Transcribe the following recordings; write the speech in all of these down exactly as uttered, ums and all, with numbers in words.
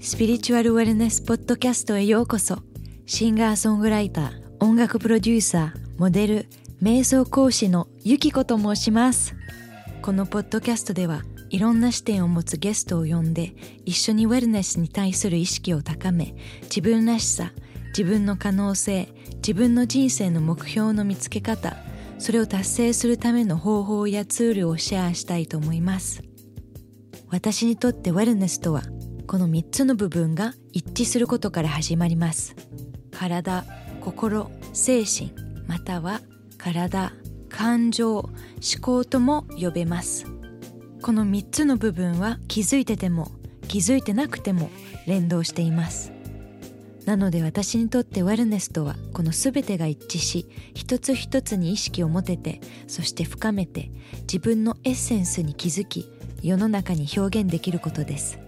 スピリチュアルウェルネスポッドキャストへようこそ。シンガーソングライター、音楽プロデューサー、モデル、瞑想講師のゆきこと申します。このポッドキャストではいろんな視点を持つゲストを呼んで一緒にウェルネスに対する意識を高め、自分らしさ、自分の可能性、自分の人生の目標の見つけ方、それを達成するための方法やツールをシェアしたいと思います。私にとってウェルネスとはこのみっつの部分が一致することから始まります。体、心、精神、または体、感情、思考とも呼べます。このみっつの部分は気づいてても気づいてなくても連動しています。なので私にとってウェルネスとはこの全てが一致し、一つ一つに意識を持てて、そして深めて自分のエッセンスに気づき、世の中に表現できることです。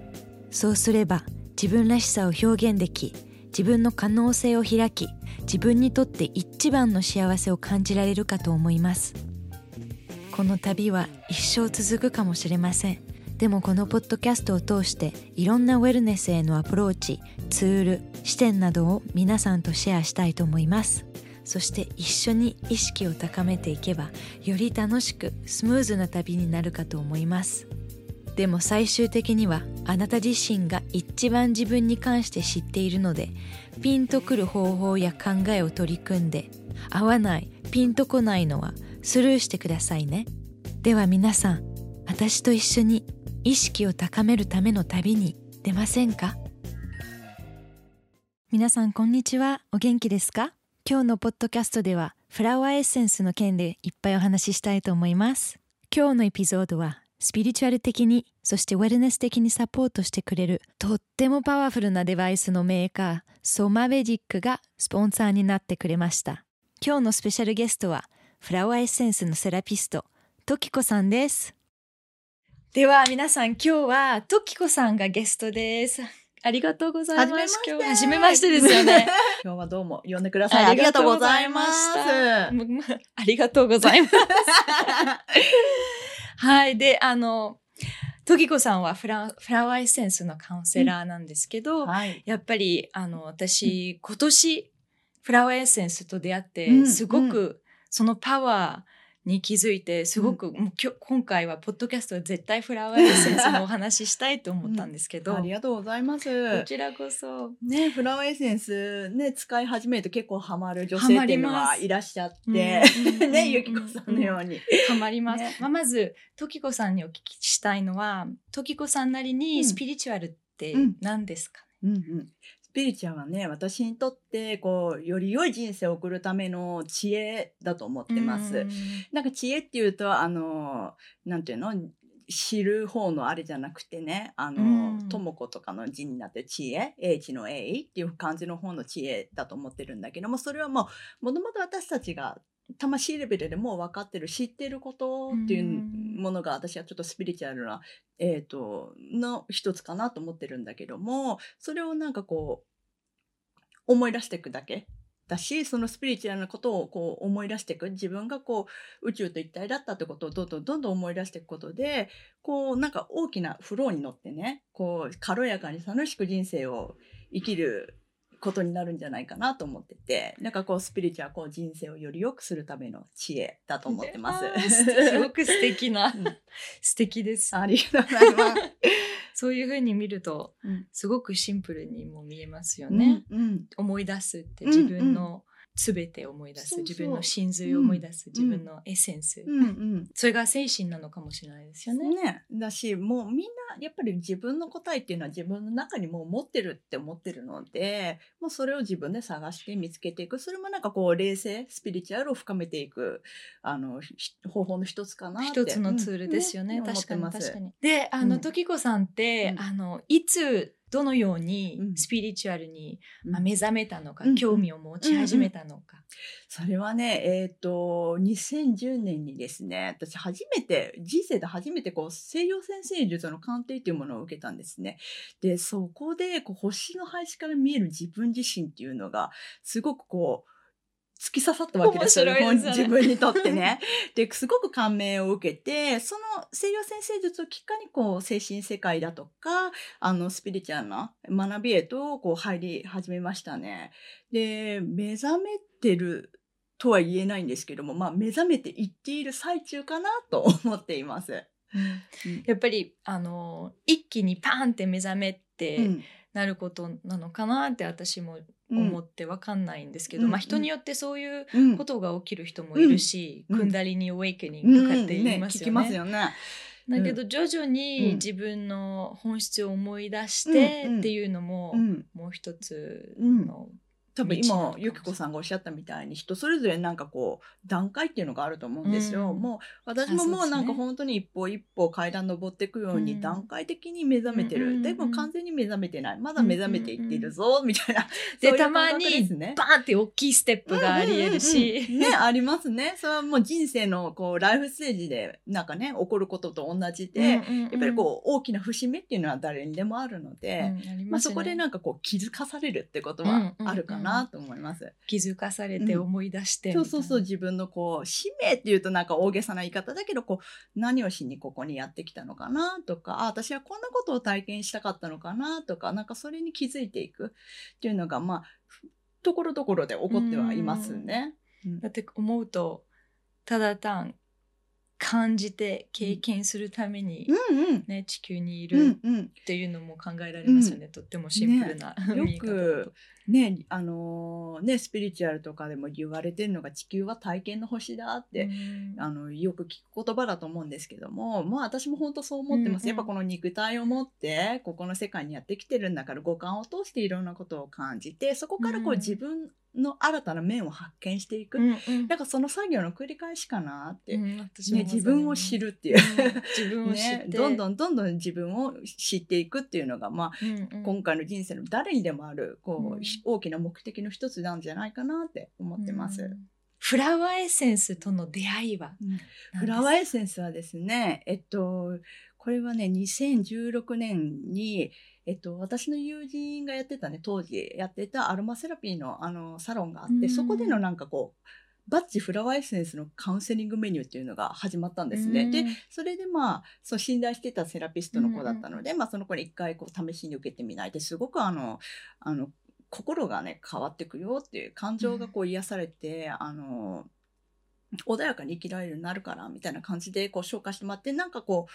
そうすれば自分らしさを表現でき、自分の可能性を開き、自分にとって一番の幸せを感じられるかと思います。この旅は一生続くかもしれません。でもこのポッドキャストを通していろんなウェルネスへのアプローチ、ツール、視点などを皆さんとシェアしたいと思います。そして一緒に意識を高めていけば、より楽しくスムーズな旅になるかと思います。でも最終的にはあなた自身が一番自分に関して知っているので、ピンとくる方法や考えを取り組んで、合わない、ピンとこないのはスルーしてくださいね。では皆さん、私と一緒に意識を高めるための旅に出ませんか？皆さんこんにちは。お元気ですか？今日のポッドキャストではフラワーエッセンスの件でいっぱいお話ししたいと思います。今日のエピソードはスピリチュアル的に、そしてウェルネス的にサポートしてくれるとってもパワフルなデバイスのメーカー、ソマベジックがスポンサーになってくれました。今日のスペシャルゲストはフラワーエッセンスのセラピスト、トキコさんです。では皆さん、今日はトキコさんがゲストです。ありがとうございます。今日は初めましてですよね。今日はどうも呼んでください、はい、ありがとうございました。ありがとうございますはい。で、あの、トキコさんはフラ、フラワーエッセンスのカウンセラーなんですけど、うん、はい、やっぱり、あの、私、今年、フラワーエッセンスと出会って、すごく、うん、そのパワーに気づいて、すごく、うん、もうきょ今回は、ポッドキャストは絶対フラワーエッセンスのお話ししたいと思ったんですけど。うん、ありがとうございます。こちらこそ。ね、フラワーエッセンス、ね、使い始めると結構ハマる女性っていうのはいらっしゃって、うん、ね、ゆきこさんのように。ハマります。ね、まあ、まず、トキコさんにお聞きしたいのは、トキコさんなりにスピリチュアルって何ですかね？うんうんうん、スピリチュアルはね、私にとってこうより良い人生を送るための知恵だと思ってます。うん、なんか知恵っていうと、あの、なんていうの、知る方のあれじゃなくてね、あの、ともことかの字になって知恵、英知の英っていう感じの方の知恵だと思ってるんだけども、それはもうもともと私たちが魂レベルでもう分かってる、知ってることっていうものが、私はちょっとスピリチュアルな、えーと、の一つかなと思ってるんだけども、それをなんかこう思い出していくだけだし、そのスピリチュアルなことをこう思い出していく、自分がこう宇宙と一体だったってことをどんどんどんどん思い出していくことで、こうなんか大きなフローに乗ってね、こう軽やかに楽しく人生を生きることになるんじゃないかなと思ってて、なんかこうスピリチュアル、こう人生をより良くするための知恵だと思ってます。すごく素敵な、うん、素敵です。ありがとうございますそういう風に見ると、うん、すごくシンプルにも見えますよね、うんうん、思い出すって、自分の全てを思い出す、うんうん、自分の真髄を思い出す、うん、自分のエッセンス、うんうん、それが精神なのかもしれないですよね。ね、だし、もうみんなやっぱり自分の答えっていうのは自分の中にもう持ってるって思ってるので、もうそれを自分で探して見つけていく、それもなんかこう冷静、スピリチュアルを深めていく、あの方法の一つかなって、一つのツールですよね、うん、ね、確かに確かに。で、あの、うん、トキコさんって、うん、あのいつどのようにスピリチュアルに、うん、まあ目覚めたのか、うん、興味を持ち始めたのか。それはね、えーと、にせんじゅうねんにですね、私初めて人生で初めてこう西洋占星術の鑑定というものを受けたんですね。でそこでこう星の配置から見える自分自身っていうのがすごくこう突き刺さったわけですよね、自分にとってね。ですごく感銘を受けて、その西洋占星術をきっかりこう精神世界だとかあのスピリチュアルな学びへとこう入り始めましたね。で目覚めてるとは言えないんですけども、まあ、目覚めていっている最中かなと思っています、うん、やっぱりあの一気にパーンって目覚めて、うんなることなのかなって私も思って分かんないんですけど、うんまあ、人によってそういうことが起きる人もいるし、うん、クンダリニウェイケニングとかって言いますよね。うんうんね、聞きますよね。だけど徐々に自分の本質を思い出してっていうのも、うんうん、もう一つの多分今ゆきこさんがおっしゃったみたいに人それぞれなんかこう段階っていうのがあると思うんですよ、うん、もう私ももうなんか本当に一歩一歩階段登っていくように段階的に目覚めてる、うん、でも完全に目覚めてないまだ目覚めていっているぞ、うん、みたいなで、ね、たまにバーンって大きいステップがありえるし、うんうんうん、ねありますね。それはもう人生のこうライフステージでなんかね起こることと同じで、うんうんうん、やっぱりこう大きな節目っていうのは誰にでもあるので、うんありますねまあ、そこでなんかこう気づかされるってことはあるかな、うんうんうんなと思います。気づかされて思い出して、うん、そうそうそう自分のこう使命っていうとなんか大げさな言い方だけどこう何をしにここにやってきたのかなとかあ私はこんなことを体験したかったのかなとかなんかそれに気づいていくっていうのがまあところどころで起こってはいますね、うん、だって思うとただ単感じて経験するために、うんうんね、地球にいるっていうのも考えられますよね、うんうん、とってもシンプルな、ね、見え方とよく、ねあのーね、スピリチュアルとかでも言われてるのが地球は体験の星だって、うん、あのよく聞く言葉だと思うんですけども、まあ、私も本当そう思ってます、うんうん、やっぱこの肉体を持ってここの世界にやってきてるんだから五感を通していろんなことを感じてそこからこう自分、うんの新たな面を発見していく、うんうん、なんかその作業の繰り返しかなって、うんね、自分を知るっていう、うん、自分を知って、ね、どんどんどんどん自分を知っていくっていうのが、まあうんうん、今回の人生の誰にでもあるこう、うん、大きな目的の一つなんじゃないかなって思ってます、うん、フラワーエッセンスとの出会いは、うん、フラワーエッセンスはですね、えっと、これはねにせんじゅうろくねんにえっと、私の友人がやってたね当時やってたアロマセラピー の, あのサロンがあってそこでのなんかこうバッチフラワーエッセンスのカウンセリングメニューっていうのが始まったんですね。でそれでまあそう信頼してたセラピストの子だったので、まあ、その子に一回こう試しに受けてみないですごくあのあの心がね変わってくよっていう感情がこう癒されてあの穏やかに生きられるようになるからみたいな感じでこう紹介してもらってなんかこう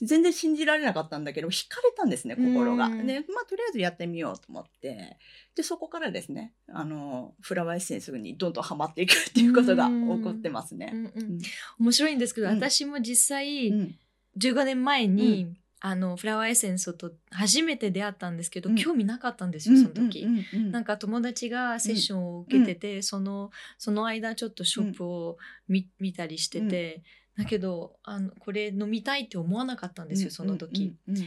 全然信じられなかったんだけど惹かれたんですね心が、ねまあ、とりあえずやってみようと思ってでそこからですねあのフラワーエッセンスにどんどんハマっていくっていうことが起こってますね、うんうん、面白いんですけど、うん、私も実際、うん、じゅうごねんまえに、うん、あのフラワーエッセンスと初めて出会ったんですけど、うん、興味なかったんですよその時、うんうんうんうん、なんか友達がセッションを受けてて、うん、その、その間ちょっとショップを 見,、うん、見たりしてて、うんだけどあのこれ飲みたいって思わなかったんですよその時、うんうんうん、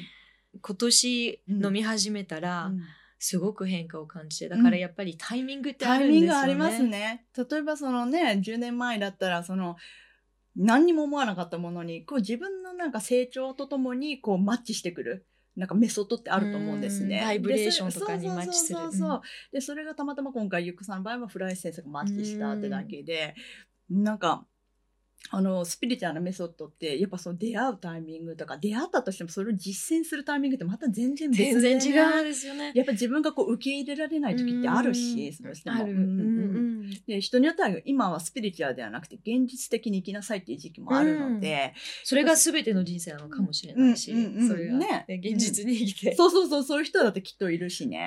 今年飲み始めたら、うん、すごく変化を感じてだからやっぱりタイミングってあるんですよね。タイミングありますね。例えばそのねじゅうねんまえだったらその何にも思わなかったものにこう自分のなんか成長とともにこうマッチしてくるなんかメソッドってあると思うんですね。バイブレーションとかにマッチするでそれがたまたま今回ゆっこさんの場合はフライセンスがマッチしたってだけでなんかあのスピリチュアルなメソッドってやっぱその出会うタイミングとか出会ったとしてもそれを実践するタイミングってまた全然別で、ね、全然違うんですよね。やっぱ自分がこう受け入れられない時ってあるしそしてもある、うんうん、で人によっては今はスピリチュアルではなくて現実的に生きなさいっていう時期もあるので、うん、それが全ての人生なのかもしれないし、うんうんうん、それが、ね、現実に生きて、うん、そうそうそうそういう人だってきっといるしね、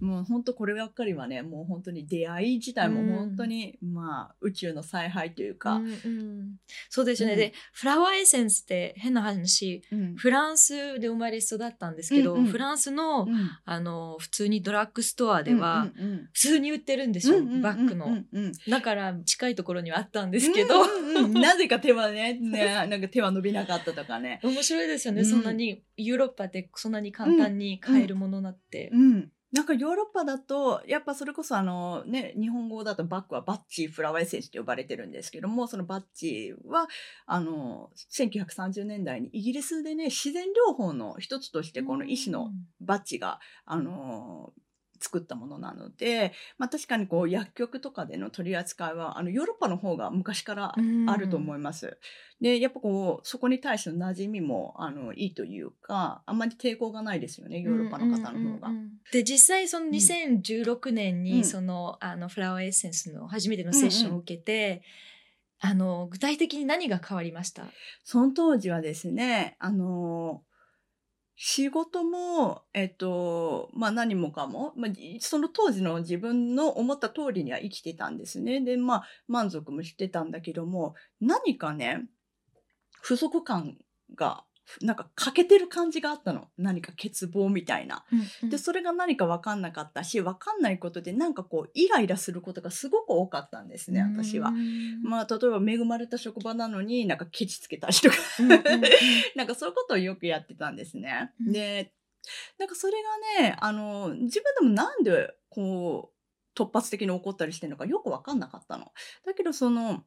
うん、もう本当こればっかりはねもう本当に出会い自体も本当に、うん、まあ宇宙の采配というか、うんうんうん、そうですよね、うん、でフラワーエッセンスって変な話、うん、フランスで生まれ育ったんですけど、うんうん、フランス の,、うん、あの普通にドラッグストアでは普通に売ってるんですよ、うんうん、バッグの、うんうんうん、だから近いところにはあったんですけど、うんうんうん、なぜか手はね、ね、なんか手は伸びなかったとかね面白いですよね、うん、そんなにヨーロッパでそんなに簡単に買えるものなんて、うんうんうん、なんかヨーロッパだとやっぱそれこそあのね日本語だとバッグはバッチフラワーエッセンスって呼ばれてるんですけども、そのバッチはあのせんきゅうひゃくさんじゅうねんだいにイギリスでね自然療法の一つとしてこの医師のバッチがあの作ったものなので、まあ、確かにこう薬局とかでの取り扱いはあのヨーロッパの方が昔からあると思います。でやっぱこうそこに対しての馴染みもあのいいというかあんまり抵抗がないですよねヨーロッパの方の方が。うんうんうん、で実際そのにせんじゅうろくねんにその、うん、あのフラワーエッセンスの初めてのセッションを受けて、うんうんあの具体的に何が変わりました？その当時はですねあの仕事も、えっとまあ、何もかも、まあ、その当時の自分の思った通りには生きてたんですね。で、まあ、満足もしてたんだけども何かね不足感がなんか欠けてる感じがあったの。何か欠乏みたいな、うんうん、でそれが何か分かんなかったし分かんないことでなんかこうイライラすることがすごく多かったんですね私は。まあ例えば恵まれた職場なのになんかケチつけたりとかうんうん、うん、なんかそういうことをよくやってたんですね、うん、でなんかそれがねあの自分でもなんでこう突発的に怒ったりしてるのかよく分かんなかったのだけど、その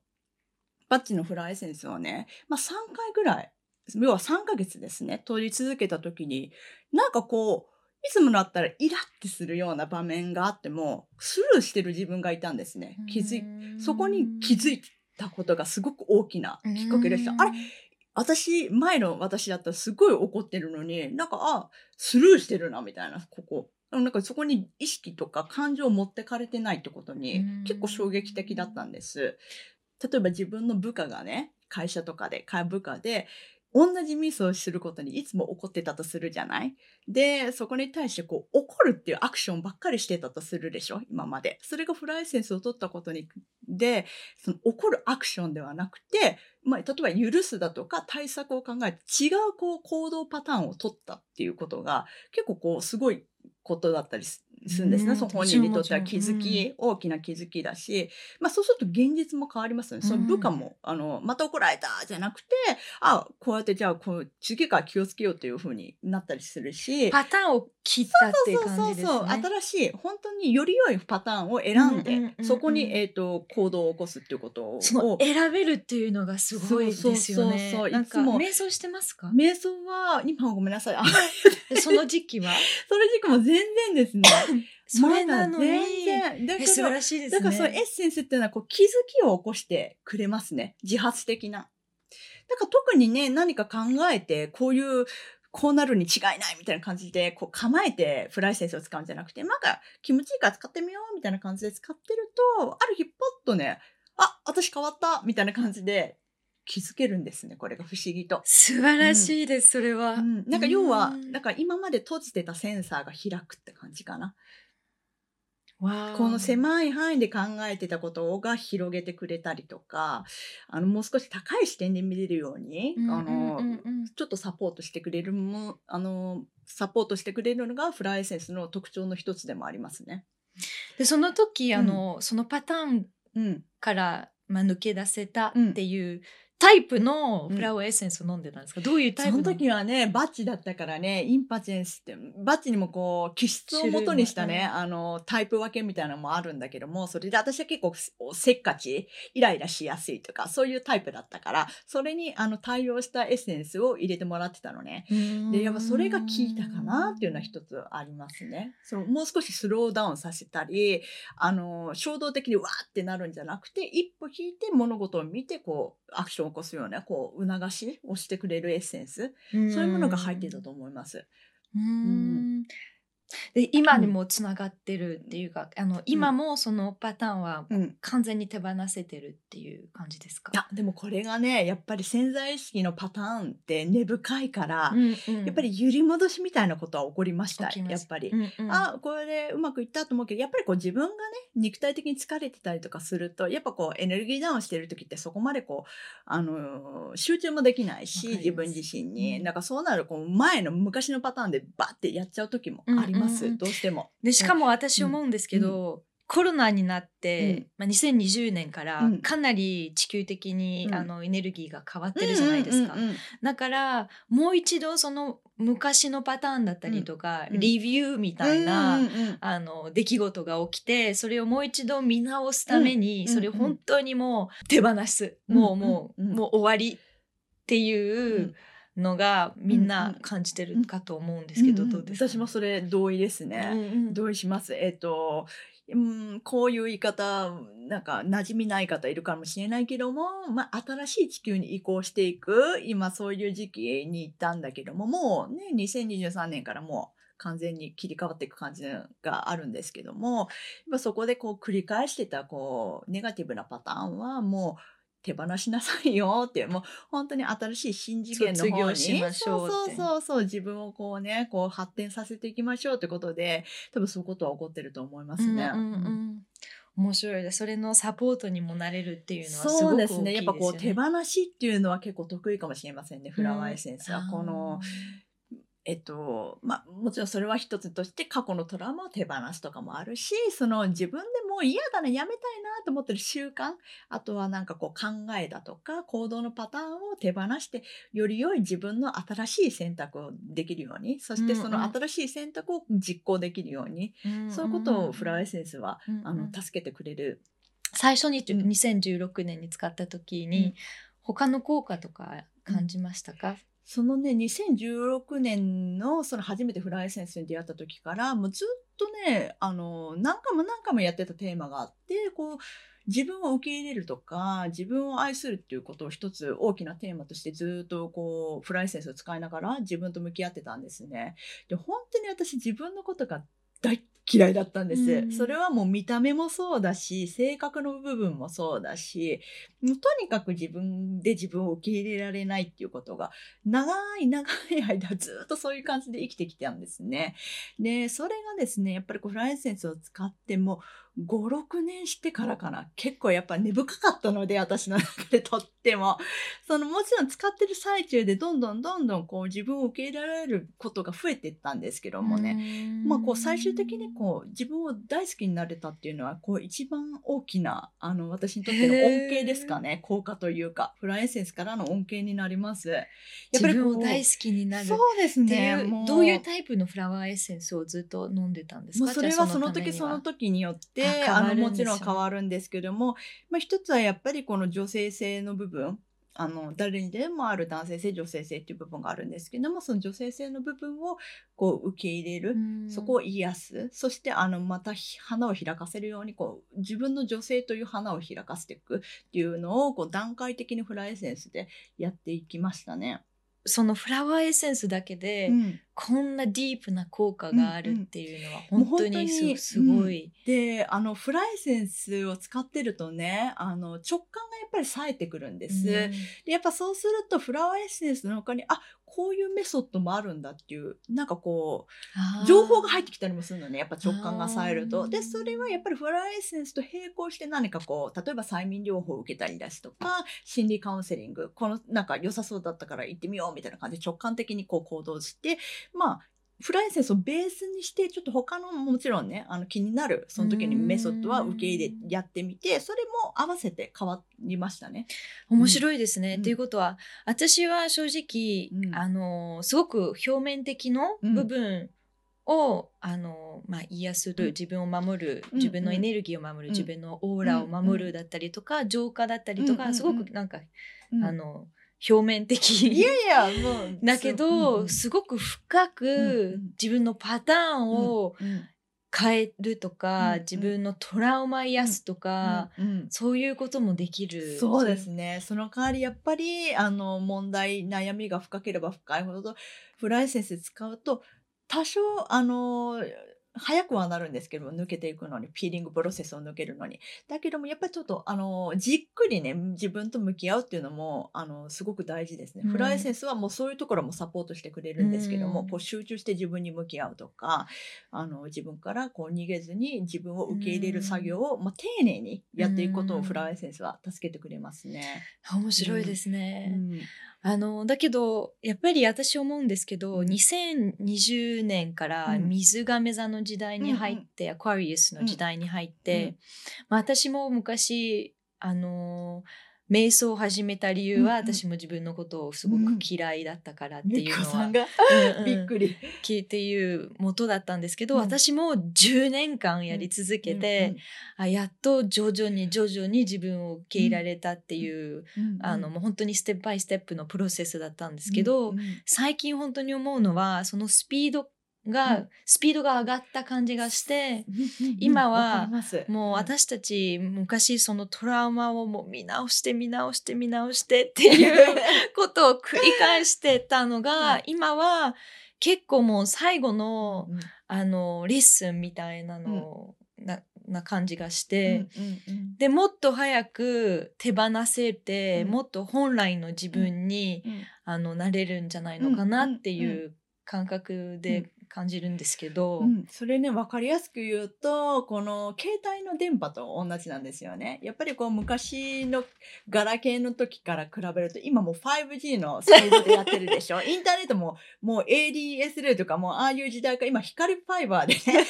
バッチのフラワーエッセンスはね、まあ、さんかいぐらい要はさんかげつですね取り続けた時になんかこういつもだったらイラってするような場面があってもスルーしてる自分がいたんですね。気づいそこに気づいたことがすごく大きなきっかけでした。あれ私前の私だったらすごい怒ってるのになんかあスルーしてるなみたいなここなんかそこに意識とか感情を持ってかれてないってことに結構衝撃的だったんです。例えば自分の部下がね会社とかで部下で同じミスをすることにいつも怒ってたとするじゃない。でそこに対してこう怒るっていうアクションばっかりしてたとするでしょ今まで。それがフラワーエッセンスを取ったことにでその怒るアクションではなくて、まあ、例えば許すだとか対策を考えて違うこう行動パターンを取ったっていうことが結構こうすごいことだったりするんですね、うん、その本人にとっては気づき、うん、大きな気づきだし、まあ、そうすると現実も変わりますよね。その部下も、うん、あのまた怒られたじゃなくてあこうやってじゃあこう次から気をつけようというふうになったりするしパターンを切ったっていう感じですね。そうそうそうそう新しい本当により良いパターンを選んで、うんうんうんうん、そこに、えーと、行動を起こすっていうことを選べるっていうのがすごいですよね。そうそうそうなんか瞑想してますか？瞑想は今ごめんなさいその時期はその時期も全然ですねそれなのに、ま、だから素晴らしいですね。だからそのエッセンスっていうのはこう気づきを起こしてくれますね自発的な。だから特にね何か考えてこういうこうなるに違いないみたいな感じでこう構えてフラワーエッセンスを使うんじゃなくてなんか気持ちいいから使ってみようみたいな感じで使ってるとある日ポッとねあ私変わったみたいな感じで気づけるんですね。これが不思議と素晴らしいです、うん、それは、うん、なんか要はなんか今まで閉じてたセンサーが開くって感じかな。わこの狭い範囲で考えてたことが広げてくれたりとかあのもう少し高い視点で見れるように、うんうんうんうん、あのちょっとサポートしてくれるもあのサポートしてくれるのがフラワーエッセンスの特徴の一つでもありますね。でその時、うん、あのそのパターンから、うんまあ、抜け出せたっていう、うんタイプのフラワーエッセンスを飲んでたんですか、うん、どういうタイプの？その時はねバッチだったからねインパチェンスってバッチにもこう気質を元にしたねあのタイプ分けみたいなのもあるんだけどもそれで私は結構せっかちイライラしやすいとかそういうタイプだったからそれにあの対応したエッセンスを入れてもらってたのね。でやっぱそれが効いたかなっていうのは一つありますね。そのもう少しスローダウンさせたりあの衝動的にわーってなるんじゃなくて一歩引いて物事を見てこうアクション起こすようなこう促しをしてくれるエッセンスそういうものが入っていたと思います。うーんで今にもつながってるっていうか、うん、あの今もそのパターンは完全に手放せてるっていう感じですか？うん、いやでもこれがねやっぱり潜在意識のパターンって根深いから、うんうん、やっぱり揺り戻しみたいなことは起こりました。やっぱり、うんうん、あこれでうまくいったと思うけどやっぱりこう自分がね肉体的に疲れてたりとかするとやっぱこうエネルギーダウンしてる時ってそこまでこう、あのー、集中もできないし自分自身に、うん、なんかそうなるこう前の昔のパターンでバッてやっちゃう時もあります、うんうん、どうしても。でしかも私思うんですけど、うん、コロナになって、うんまあ、にせんにじゅうねんからかなり地球的に、うん、あのエネルギーが変わってるじゃないですか、うんうんうんうん、だからもう一度その昔のパターンだったりとか、うん、リビューみたいな、うんうんうん、あの出来事が起きてそれをもう一度見直すために、うんうんうん、それを本当にもう手放す、うんうん、もうもう、うんうん、もう終わりっていう、うんのがみんな感じてるかと思うんですけど、うんうん、どうですか？私もそれ同意ですね、うんうん、同意します。えっと、うん、こういう言い方なんか馴染みない方いるかもしれないけども、まあ、新しい地球に移行していく今そういう時期に行ったんだけどももうねにせんにじゅうさんねんからもう完全に切り替わっていく感じがあるんですけども今そこでこう繰り返してたこうネガティブなパターンはもう手放しなさいよってもう本当に新しい新次元の方にしましょうそうそうそうそう自分をこうねこう発展させていきましょうってことで多分そういうことは起こってると思いますね。うんうんうん、面白いです。それのサポートにもなれるっていうのはすごく大きいですよね。そうですね。やっぱこう手放しっていうのは結構得意かもしれませんね。フラワー先生はこの。えっとまあ、もちろんそれは一つとして過去のトラウマを手放すとかもあるしその自分でもう嫌だなやめたいなと思ってる習慣あとはなんかこう考えだとか行動のパターンを手放してより良い自分の新しい選択をできるようにそしてその新しい選択を実行できるように、うんうん、そういうことをフラワーエッセンスは、うんうん、あの助けてくれる。最初ににせんじゅうろくねんに使った時に、うん、他の効果とか感じましたか？うん、そのねにせんじゅうろくねん の, その初めてフラワーエッセンスに出会った時からもうずっとねあの何回も何回もやってたテーマがあってこう自分を受け入れるとか自分を愛するっていうことを一つ大きなテーマとしてずっとこうフラワーエッセンスを使いながら自分と向き合ってたんですね。で本当に私自分のことが大嫌いだったんです、うん、それはもう見た目もそうだし性格の部分もそうだしもうとにかく自分で自分を受け入れられないっていうことが長い長い間ずっとそういう感じで生きてきたんですね。でそれがですねやっぱりこうフラワーエッセンスを使ってもごろくねんしてからかな結構やっぱ根深かったので私の中でとってもそのもちろん使ってる最中でどんどんどんどんこう自分を受け入れられることが増えていったんですけどもね、まあ、こう最終的にこう自分を大好きになれたっていうのはこう一番大きなあの私にとっての恩恵ですかね。効果というかフラワーエッセンスからの恩恵になります。やっぱりこう自分を大好きになる。そうですね。もうどういうタイプのフラワーエッセンスをずっと飲んでたんですか？もうそれはその時その時によってあのもちろん変わるんですけども、まあ、一つはやっぱりこの女性性の部分あの誰にでもある男性性女性性っていう部分があるんですけどもその女性性の部分をこう受け入れるそこを癒すそしてあのまた花を開かせるようにこう自分の女性という花を開かせていくっていうのをこう段階的にフラワーエッセンスでやっていきましたね。そのフラワーエッセンスだけでこんなディープな効果があるっていうのは本当にすごい、うんうんうん、であのフラワーエッセンスを使ってるとねあの直感がやっぱり冴えてくるんです、うん、でやっぱそうするとフラワーエッセンスの他にあこういうメソッドもあるんだっていうなんかこう情報が入ってきたりもするのねやっぱ直感が冴えると。でそれはやっぱりフラワーエッセンスと並行して何かこう例えば催眠療法を受けたりですとか心理カウンセリングこのなんか良さそうだったから行ってみようみたいな感じで直感的にこう行動してまあフラワーエッセンスをベースにしてちょっと他のもちろんねあの気になるその時にメソッドは受け入れやってみてそれも合わせて変わりましたね。面白いですね、うん、っていうことは私は正直、うん、あのすごく表面的の部分を、うんあのまあ、癒する自分を守る、うん、自分のエネルギーを守る、うん、自分のオーラを守るだったりとか、うん、浄化だったりとか、うん、すごくなんか、うん、あの表面的いやいやもうだけど、うん、すごく深く自分のパターンを変えるとか、うん、自分のトラウマ癒すとか、うんうん、そういうこともできる。そうですね。その代わりやっぱりあの問題悩みが深ければ深いほどフラワーエッセンス使うと多少あの早くはなるんですけども、抜けていくのに、ピーリングプロセスを抜けるのに。だけどもやっぱりちょっとあのじっくりね自分と向き合うっていうのもあのすごく大事ですね。うん、フライセンスはもうそういうところもサポートしてくれるんですけども、うん、こう集中して自分に向き合うとか、あの自分からこう逃げずに自分を受け入れる作業を、うん、まあ、丁寧にやっていくことをフライセンスは助けてくれますね。うん、面白いですね。うんうん、あのだけどやっぱり私思うんですけど、うん、にせんにじゅうねんから水亀座の時代に入って、うん、アクアリウスの時代に入って、うんうん、まあ、私も昔あの瞑想を始めた理由は、うん、私も自分のことをすごく嫌いだったからっていうのは、うん、うん、びっくり聞いていう元だったんですけど、うん、私もじゅうねんかんやり続けて、うんうん、あやっと徐々に徐々に自分を受け入れられたっていう、うん、あのもう本当にステップバイステップのプロセスだったんですけど、うんうん、最近本当に思うのはそのスピードが、うん、スピードが上がった感じがして、うん、今はもう私たち昔そのトラウマをもう見直して見直して見直してっていうことを繰り返してたのが、うん、今は結構もう最後の、うん、あのレッスンみたいなの、うん、な、な感じがして、うんうんうん、でもっと早く手放せて、うん、もっと本来の自分に、うん、あのなれるんじゃないのかなっていう感覚で、うんうんうん、感じるんですけど、うん、それね分かりやすく言うとこの携帯の電波と同じなんですよね。やっぱりこう昔のガラケーの時から比べると今もう ファイブジー のスピードでやってるでしょインターネットももう エーディーエスエル とかもうああいう時代から今光ファイバーでね瞬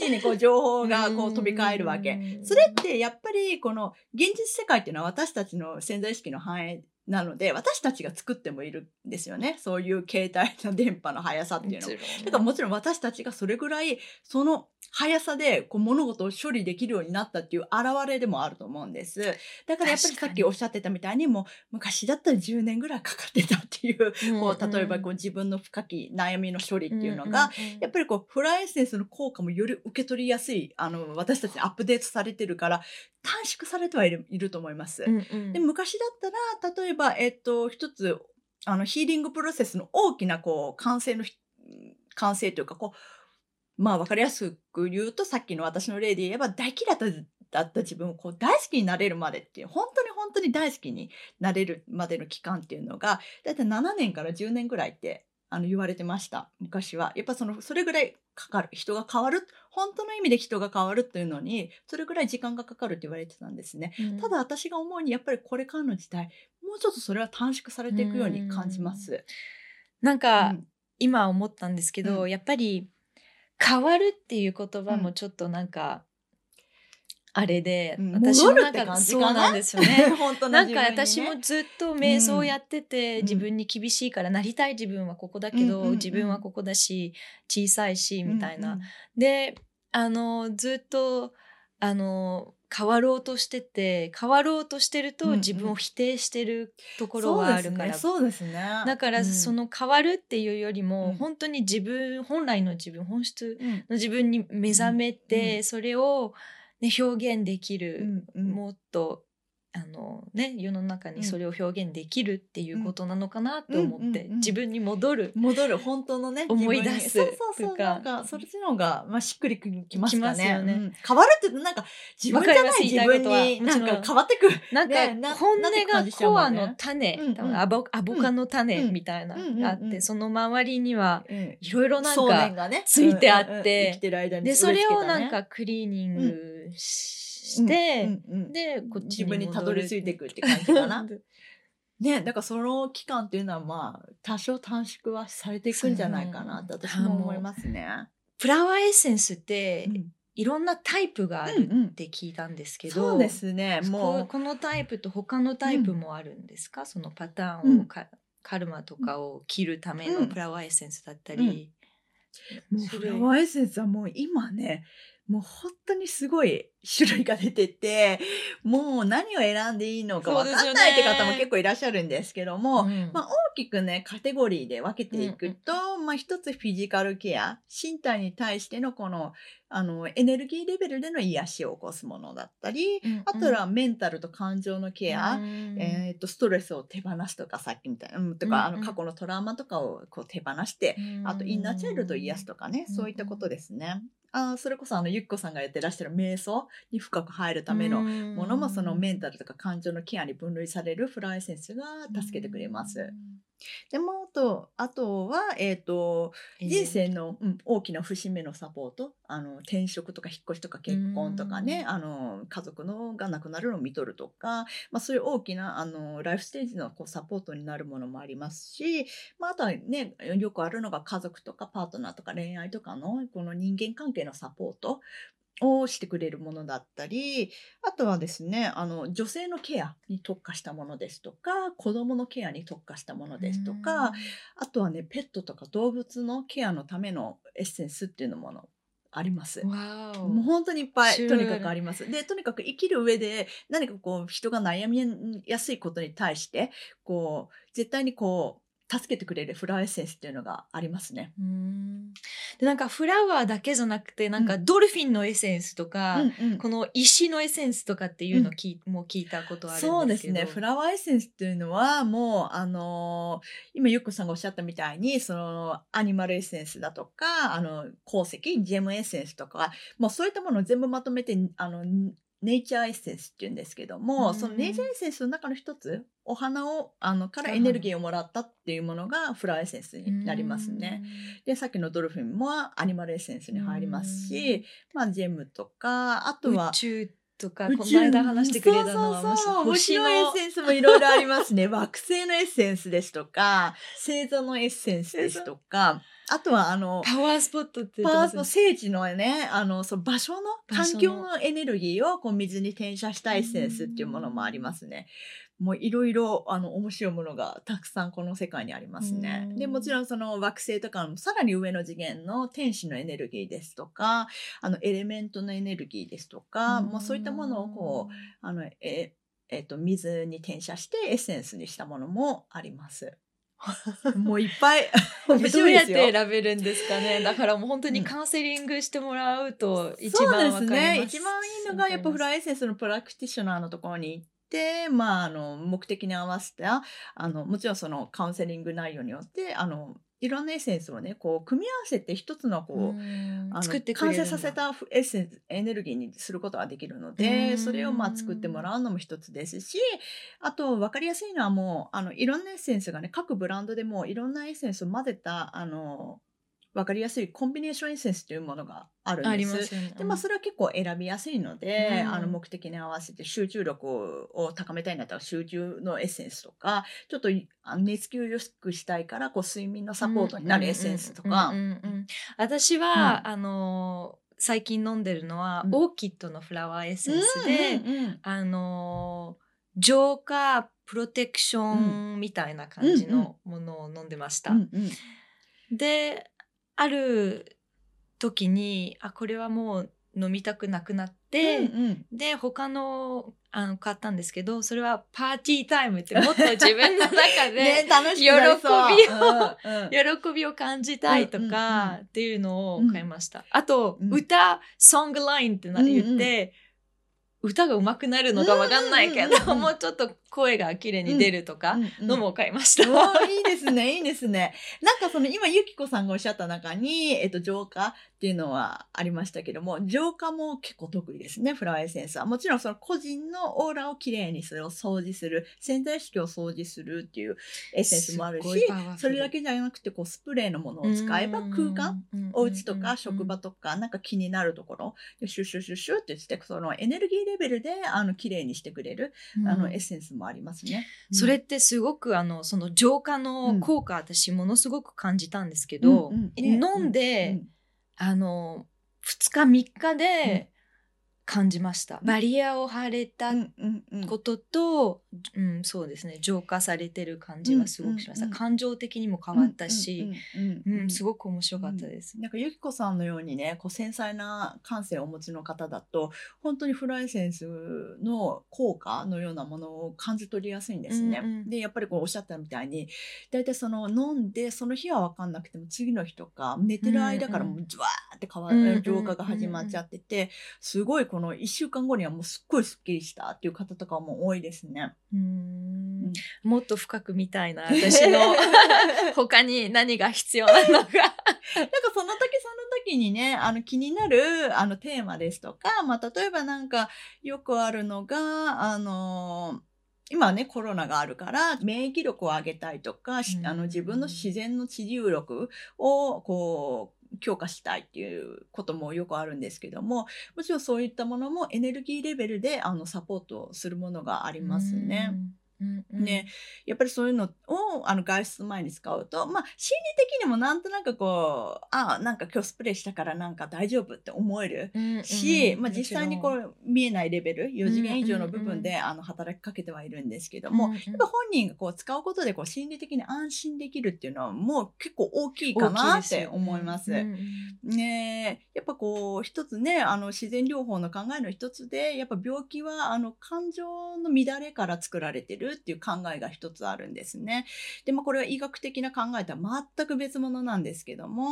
時にこう情報がこう飛び交えるわけそれってやっぱりこの現実世界っていうのは私たちの潜在意識の範囲なので私たちが作ってもいるんですよね。そういう携帯の電波の速さっていうのはだからもちろん私たちがそれぐらいその速さでこう物事を処理できるようになったっていう表れでもあると思うんです。だからやっぱりさっきおっしゃってたみたいにもう昔だったらじゅうねんぐらいかかってたっていう、うんうん、こう例えばこう自分の深き悩みの処理っていうのが、うんうんうん、やっぱりこうフライエッセンスの効果もより受け取りやすいあの私たちにアップデートされてるから短縮されてはいる、いると思います、うんうん、で昔だったら例えば例えば、えっと、一つあのヒーリングプロセスの大きなこう完成の完成というかこう、まあ、分かりやすく言うとさっきの私の例で言えば大嫌いだっただった自分をこう大好きになれるまでっていう本当に本当に大好きになれるまでの期間っていうのがだいたいななねんからじゅうねんぐらいってあの言われてました昔は。やっぱそのそれぐらいかかる人が変わる本当の意味で人が変わるというのにそれぐらい時間がかかるって言われてたんですね、うん、ただ私が思うにやっぱりこれからの時代もうちょっとそれは短縮されていくように感じます。なんか、うん、今思ったんですけど、うん、やっぱり変わるっていう言葉もちょっとなんか、うん、あれで、うん、私もなんかそうなんですよね本当の自分にねなんか私もずっと瞑想をやってて、うん、自分に厳しいからなりたい自分はここだけど、うんうんうん、自分はここだし小さいしみたいな、うんうん、であのずっとあの変わろうとしてて変わろうとしてると自分を否定してるところはあるからだからその変わるっていうよりも、うん、本当に自分本来の自分本質の自分に目覚めて、うん、それを、ね、表現できる、うん、もっとあの、ね、世の中にそれを表現できるっていうことなのかなと思って、うんうんうん、自分に戻る戻る本当のね思い出すそうそうそうなんかそっちの方が、まあ、しっくりきますかね、うん、変わるってなんか自分じゃない自分になんか変わってくるなんか本音がコアの種、うんうん、アボ、アボカの種みたいなのがあって、うんうんうん、その周りにはいろいろなんかついてあってでそれをなんかクリーニングし、うんして、うんうんうん、でこっちに戻る自分にたどり着いていくって感じかなね、だからその期間っていうのはまあ多少短縮はされていくんじゃないかなって私も思いますね。フラワーエッセンスって、うん、いろんなタイプがあるって聞いたんですけど、うんうん、そうですねもう こ, このタイプと他のタイプもあるんですか、うん、そのパターンを、うん、カルマとかを切るためのフラワーエッセンスだったり、うんうん、もうフラワーエッセンスはもう今ねもう本当にすごい種類が出ててもう何を選んでいいのか分かんないって方も結構いらっしゃるんですけども、うんまあ、大きくねカテゴリーで分けていくと、うんまあ、一つフィジカルケア身体に対してのこの、あのエネルギーレベルでの癒しを起こすものだったり、うん、あとはメンタルと感情のケア、うんえー、とストレスを手放すとかさっきみたいな、うん、とか、うん、あの過去のトラウマとかをこう手放して、うん、あとインナーチャイルドを癒すとかね、うん、そういったことですね。あそれこそあのゆっこさんがやってらっしゃる瞑想に深く入るためのものも、そのメンタルとか感情のケアに分類されるフラエッセンスが助けてくれます。でもあ と, あとは、えーとえー、人生の、うん、大きな節目のサポート、あの転職とか引っ越しとか結婚とかね、あの家族のが亡くなるのを見とるとか、まあ、そういう大きなあのライフステージのこうサポートになるものもありますし、まあ、あとはねよくあるのが家族とかパートナーとか恋愛とかのこの人間関係のサポートをしてくれるものだったり、あとはですね、あの女性のケアに特化したものですとか、子どものケアに特化したものですとか、あとはねペットとか動物のケアのためのエッセンスっていうのものあります。もう本当にいっぱいとにかくあります。でとにかく生きる上で何かこう人が悩みやすいことに対してこう絶対にこう助けてくれるフラワーエッセンスっていうのがありますね。うーんでなんかフラワーだけじゃなくて、なんかドルフィンのエッセンスとか、うんうん、この石のエッセンスとかっていうのをき、うん、もう聞いたことあるんですけど。そうですね、フラワーエッセンスっていうのはもうあの今ゆっこさんがおっしゃったみたいに、そのアニマルエッセンスだとかあの鉱石ジェムエッセンスとか、もうそういったものを全部まとめてあのネイチャーエッセンスっていうんですけども、そのネイチャーエッセンスの中の一つ、お花をあのからエネルギーをもらったっていうものがフラワーエッセンスになりますね。でさっきのドルフィンもアニマルエッセンスに入りますし、まあ、ジェムとか、あとは宇宙とか、この間話してくれたのはそうそうそう星のエッセンスもいろいろありますね。惑星のエッセンスですとか、星座のエッセンスですとか、あとはあのパワースポットって言ってますね。パワースポット、聖地のね、あのその場所の環境のエネルギーをこう水に転写したエッセンスっていうものもありますね。もういろいろあの面白いものがたくさんこの世界にありますね。でもちろんその惑星とかのさらに上の次元の天使のエネルギーですとか、あのエレメントのエネルギーですとか、もうそういったものをこうあのえ、えっと、水に転写してエッセンスにしたものもあります。もういっぱい面白いですよ。どうやって選べるんですかね。だからもう本当にカウンセリングしてもらうと一番わかります。そうですね。一番いいのがやっぱフラワーエッセンスのプラクティショナーのところに行って、まああの目的に合わせたあのもちろんそのカウンセリング内容によってあのいろんなエッセンスをねこう組み合わせて一つのこうあの完成させたエッセンスエネルギーにすることができるので、それをまあ作ってもらうのも一つですし、あと分かりやすいのはもうあのいろんなエッセンスがね各ブランドでもいろんなエッセンスを混ぜたあの分かりやすいコンビネーションエッセンスというものがあるんです。ありますよね。で、まあ、それは結構選びやすいので、うん、あの目的に合わせて集中力を高めたいんだったら集中のエッセンスとか、ちょっと寝つきを良くしたいからこう睡眠のサポートになるエッセンスとか。私は、うん、あの最近飲んでるのは、うん、オーキッドのフラワーエッセンスで、うんうんうん、あの浄化プロテクションみたいな感じのものを飲んでました。うんうんうん、である時にあこれはもう飲みたくなくなって、うんうん、で他のあの買ったんですけど、それはパーティータイムってもっと自分の中で喜びを、うんうん、喜びを感じたいとかっていうのを買いました。うんうんうん、あと、うん、歌ソングラインってな言って、うんうん歌が上手くなるのか分かんないけど、うんうんうん、もうちょっと声が綺麗に出るとかのも買いました。うんうんうん、いいですね、いいですね。なんかその今ゆきこさんがおっしゃった中に、えっと、浄化っていうのはありましたけども、浄化も結構得意ですね、フラワーエッセンスは。もちろんその個人のオーラをきれいにする、掃除する、潜在意識を掃除するっていうエッセンスもあるし、それだけじゃなくてこうスプレーのものを使えば空間、お家とか職場とかなんか気になるところ、シュシュシュシュってしてそのエネルギーレベルであの綺麗にしてくれる、うん、あのエッセンスもありますね。うん、それってすごくあのその浄化の効果、うん、私ものすごく感じたんですけど、うんうん、飲んで、うん、あのふつかみっかで感じました。うん、バリアを張れたことと、うんうんうん、そうですね、浄化されてる感じはすごくしました。うんうんうん、感情的にも変わったし、すごく面白かったです。うん、なんかゆきこさんのようにねこう繊細な感性をお持ちの方だと本当にフラエッセンスの効果のようなものを感じ取りやすいんですね。うんうん、でやっぱりこうおっしゃったみたいにだいたいその飲んでその日は分かんなくても次の日とか寝てる間からもうジュワーって変わる浄化が始まっちゃってて、すごいこのいっしゅうかんごにはもうすっごいスッキリしたっていう方とかも多いですね。うーん、もっと深く見たいな、私の他に何が必要なのか。なんかその時その時にね、あの気になるあのテーマですとか、まあ、例えばなんかよくあるのが、あのー今はねコロナがあるから免疫力を上げたいとか、うん、あの自分の自然の治癒力をこう強化したいっていうこともよくあるんですけども、もちろんそういったものもエネルギーレベルであのサポートするものがありますね。うんね、やっぱりそういうのをあの外出前に使うと、まあ、心理的にもなんとなくこう、ああなんか今日スプレーしたからなんか大丈夫って思えるし、うんうん、まあ、実際にこう見えないレベルよん次元以上の部分であの働きかけてはいるんですけども、うんうん、やっぱ本人がこう使うことでこう心理的に安心できるっていうのはもう結構大きいかなって思います。大きいですよね。うんうん、ね、やっぱこう一つね、あの自然療法の考えの一つで、やっぱ病気はあの感情の乱れから作られているっていう考えが一つあるんですね。で、まあ、これは医学的な考えとは全く別物なんですけども、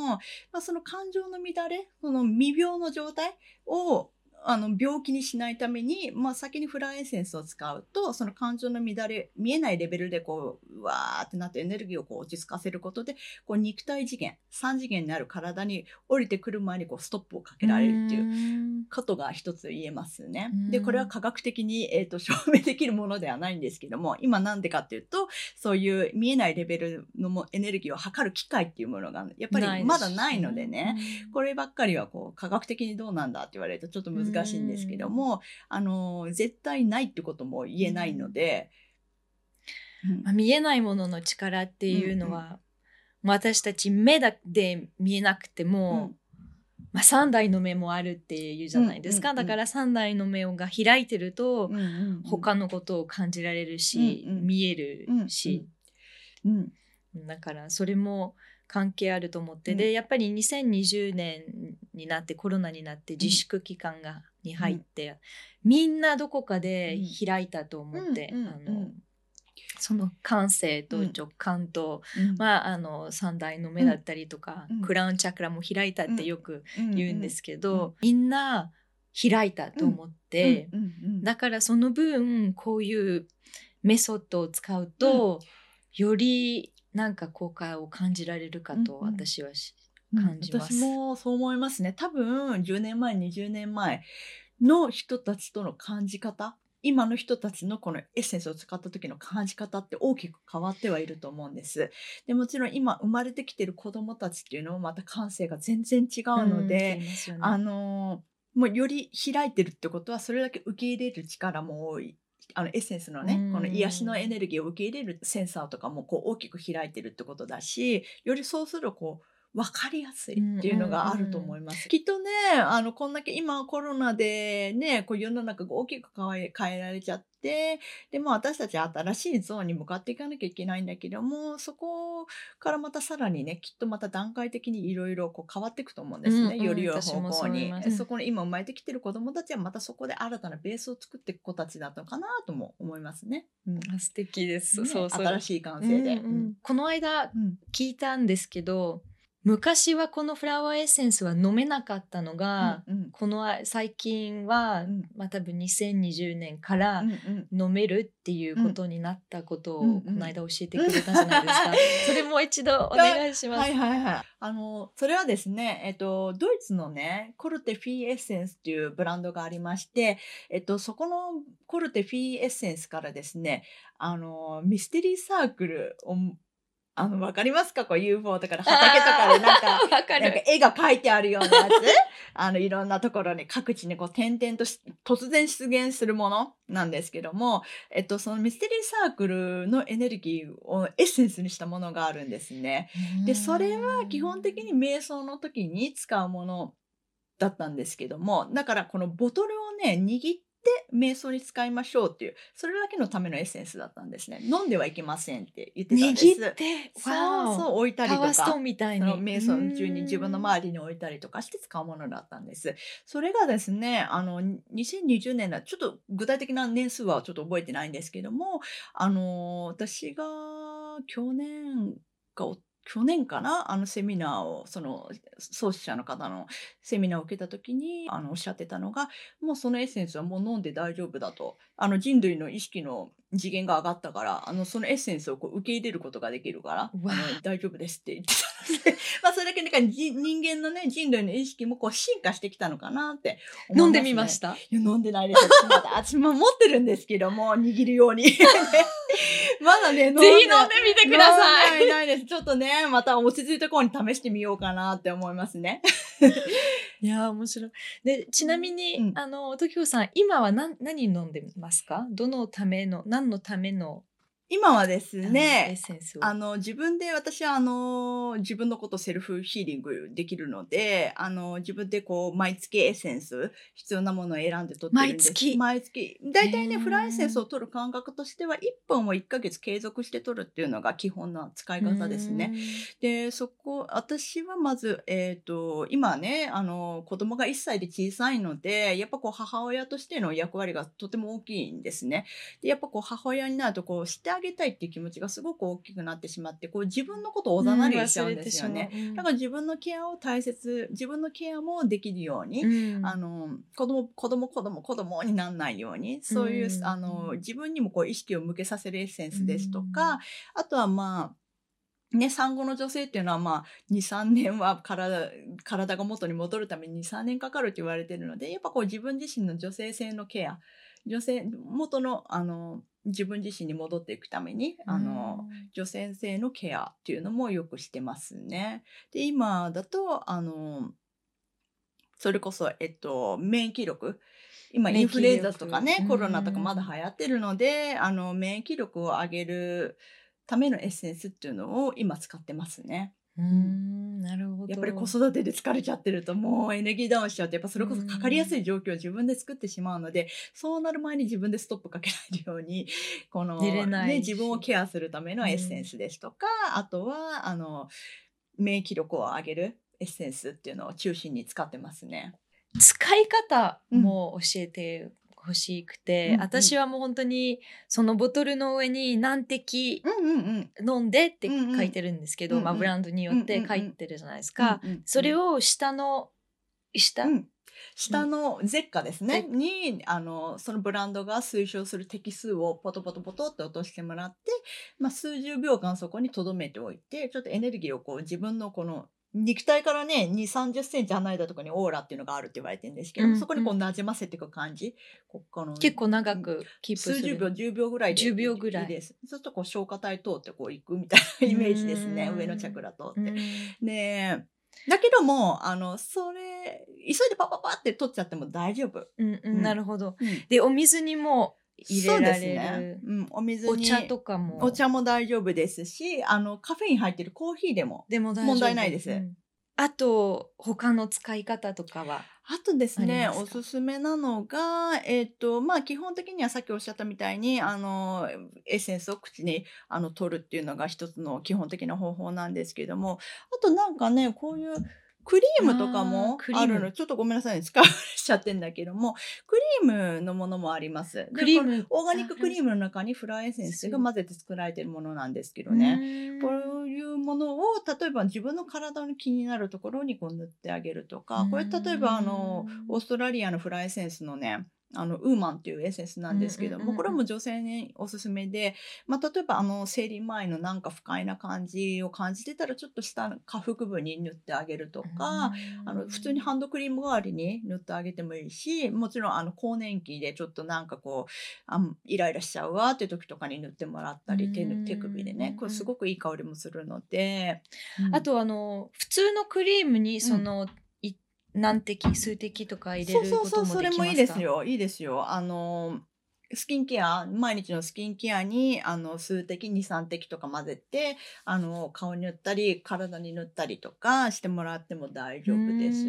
まあ、その感情の乱れ、その未病の状態をあの病気にしないために、まあ、先にフラーエッセンスを使うと、その感情の乱れ、見えないレベルでこう、うわーってなってエネルギーをこう落ち着かせることで、こう肉体次元さん次元になる体に降りてくる前にこうストップをかけられるっていうことが一つ言えますね。で、これは科学的に、えーと、証明できるものではないんですけども、今なんでかっていうと、そういう見えないレベルのエネルギーを測る機械っていうものがやっぱりまだないのでね、こればっかりはこう科学的にどうなんだって言われるとちょっと難しい難しいんですけども、あの絶対ないってことも言えないので、うんまあ、見えないものの力っていうのは、うんうん、私たち目で見えなくても、うんまあ、さん台の目もあるっていうじゃないですか、うんうんうん、だからさん台の目が開いてると、うんうんうん、他のことを感じられるし、うんうん、見えるし、うんうんうん、だからそれも関係あると思って、うん、でやっぱりにせんにじゅうねんになってコロナになって自粛期間が、うん、に入って、うん、みんなどこかで開いたと思って、うん、あの、うん、その感性と直感と、うん、まああの三大の目だったりとか、うん、クラウンチャクラも開いたってよく言うんですけど、うんうん、みんな開いたと思って、うんうんうん、だからその分こういうメソッドを使うと、うん、よりなんか効果を感じられるかと私は感じます、うん、私もそう思いますね。多分じゅうねんまえにじゅうねんまえの人たちとの感じ方、今の人たちのこのエッセンスを使った時の感じ方って大きく変わってはいると思うんです。でもちろん今生まれてきてる子どもたちっていうのもまた感性が全然違うので、うん、あのもうより開いてるってことはそれだけ受け入れる力も多い、あのエッセンスのね、この癒しのエネルギーを受け入れるセンサーとかもこう大きく開いてるってことだし、よりそうするとこう分かりやすいっていうのがあると思います、うんうんうん、きっとね、あのこんだけ今コロナでね、こう世の中が大きく変え、変えられちゃって、でも私たちは新しいゾーンに向かっていかなきゃいけないんだけども、そこからまたさらにね、きっとまた段階的にいろいろ変わっていくと思うんですね、うんうん、より良い方向に。そ, そこの今生まれてきてる子どもたちはまたそこで新たなベースを作っていく子たちだったのかなとも思いますね、うん、素敵です、ね、そうそう新しい感性で、うんうん、この間聞いたんですけど、昔はこのフラワーエッセンスは飲めなかったのが、うんうん、この最近は、うんまあ、多分にせんにじゅうねんから飲めるっていうことになったことを、うんうん、この間教えてくれたじゃないですか、うんうん、それもう一度お願いしますはいはいはい、あのそれはですね、えっと、ドイツのねコルテフィーエッセンスっていうブランドがありまして、えっと、そこのコルテフィーエッセンスからですね、あのミステリーサークルをあの分かりますか、こう ユーフォー とかの畑とかでなんか、 なんか絵が描いてあるようなやつあのいろんなところに各地にこう点々とし突然出現するものなんですけども、えっと、そのミステリーサークルのエネルギーをエッセンスにしたものがあるんですね。でそれは基本的に瞑想の時に使うものだったんですけども、だからこのボトルをね握ってで瞑想に使いましょうっていう、それだけのためのエッセンスだったんですね。飲んではいけませんって言ってたんです。握ってそうそう置いたりとか、パワーストーンみたいに瞑想中に自分の周りに置いたりとかして使うものだったんです。それがですね、あのにせんにじゅうねんだ、ちょっと具体的な年数はちょっと覚えてないんですけども、あの私が去年か去年かな、あのセミナーを、その創始者の方のセミナーを受けた時にあのおっしゃってたのが、もうそのエッセンスはもう飲んで大丈夫だと、あの人類の意識の次元が上がったから、あのそのエッセンスをこう受け入れることができるから、あの大丈夫ですって言ってたのでまあそれだけなんか人間のね、人類の意識もこう進化してきたのかなって思いますね。飲んでみました？いや飲んでないですまだ私も持ってるんですけども、握るようにまだね、飲んでぜひ飲んでみてください。飲んでないです。ちょっとね、また落ち着いた頃に試してみようかなって思いますねいや面白い。でちなみに、うん、あの時子さん今は何、何飲んでますか？どのための、何のための？今はですね、エッセンスをあの自分で、私はあの自分のことセルフヒーリングできるので、あの自分でこう毎月エッセンス必要なものを選んで取ってるんです。毎月毎月だいたいね、フランエッセンスを取る感覚としてはいっぽんをいっかげつ継続して取るっていうのが基本の使い方ですね。でそこ私はまず、えー、と今ね、あの子供がいっさいで小さいので、やっぱこう母親としての役割がとても大きいんですね。でやっぱこう母親になるとこうしてあげあげたいっていう気持ちがすごく大きくなってしまって、こう自分のことをおざなりしちゃうんですよね、うん、だから自分のケアを大切、自分のケアもできるように、うん、あの子供子供子供子供にならないように、そういう、うん、あの自分にもこう意識を向けさせるエッセンスですとか、うん、あとはまあね、産後の女性っていうのは、まあ、にさんねんは体、体が元に戻るためににさんねんかかるって言われてるので、やっぱこう自分自身の女性性のケア、女性元の、あの自分自身に戻っていくために、あの女性性のケアっていうのもよくしてますね。で今だとあのそれこそ、えっと、免疫力、今インフルエンザとかね、コロナとかまだ流行ってるので、あの免疫力を上げるためのエッセンスっていうのを今使ってますね。うーん、なるほど。やっぱり子育てで疲れちゃってると、もうエネルギーダウンしちゃうと、やっぱそれこそかかりやすい状況を自分で作ってしまうので、そうなる前に自分でストップかけないように、この、ね、自分をケアするためのエッセンスですとか、あとはあの免疫力を上げるエッセンスっていうのを中心に使ってますね。使い方も教えて、うん欲しくて、うん、私はもう本当にそのボトルの上に何滴飲んでって書いてるんですけど、うんうん、まあ、ブランドによって書いてるじゃないですか、うんうんうん、それを下の下、うん、下の舌下ですね、うん、にあのそのブランドが推奨する滴数をポトポトポトって落としてもらって、まあ、数十秒間そこに留めておいて、ちょっとエネルギーをこう自分のこの肉体からね にじゅう、さんじゅっセンチ離れたところにオーラっていうのがあるって言われてるんですけど、うんうん、そこにこうなじませていく感じ、ここの結構長くキープする、数十秒じゅうびょうぐらいでじゅうびょうぐらいです。そうするとこう消化体通ってこういくみたいなイメージですね。上のチャクラ通ってね。だけどもあのそれ急いでパパパって取っちゃっても大丈夫、うんうんうん、なるほど、うん、でお水にも入れられる。そうですね、うん、お水に、お茶とかも、お茶も大丈夫ですし、あのカフェイン入ってるコーヒーでも問題ないです、うん、あと他の使い方とかはあとですね、おすすめなのが、えーとまあ、基本的にはさっきおっしゃったみたいにあのエッセンスを口にあの取るっていうのが一つの基本的な方法なんですけども、あとなんかね、こういうクリームとかもあるの、ちょっとごめんなさい、ね、使われちゃってんだけども、クリームのものもあります。クリーム、オーガニッククリームの中にフラーエッセンスが混ぜて作られているものなんですけどね、こういうものを例えば自分の体の気になるところにこう塗ってあげるとか、これ例えばあのオーストラリアのフラーエッセンスのね、あのウーマンっていうエッセンスなんですけども、うんうんうん、これも女性におすすめで、まあ、例えばあの生理前のなんか不快な感じを感じてたら、ちょっと下の下腹部に塗ってあげるとか、うんうん、あの普通にハンドクリーム代わりに塗ってあげてもいいし、もちろんあの更年期でちょっとなんかこうあイライラしちゃうわって時とかに塗ってもらったり、 手, 手首でね、これすごくいい香りもするので、うん、あとあの普通のクリームにその、うん、何滴数滴とか入れることもできますか？そうそうそう、それもいいですよ、いいですよ。あのスキンケア、毎日のスキンケアにあの数滴 に、さん滴とか混ぜて、あの顔に塗ったり体に塗ったりとかしてもらっても大丈夫です。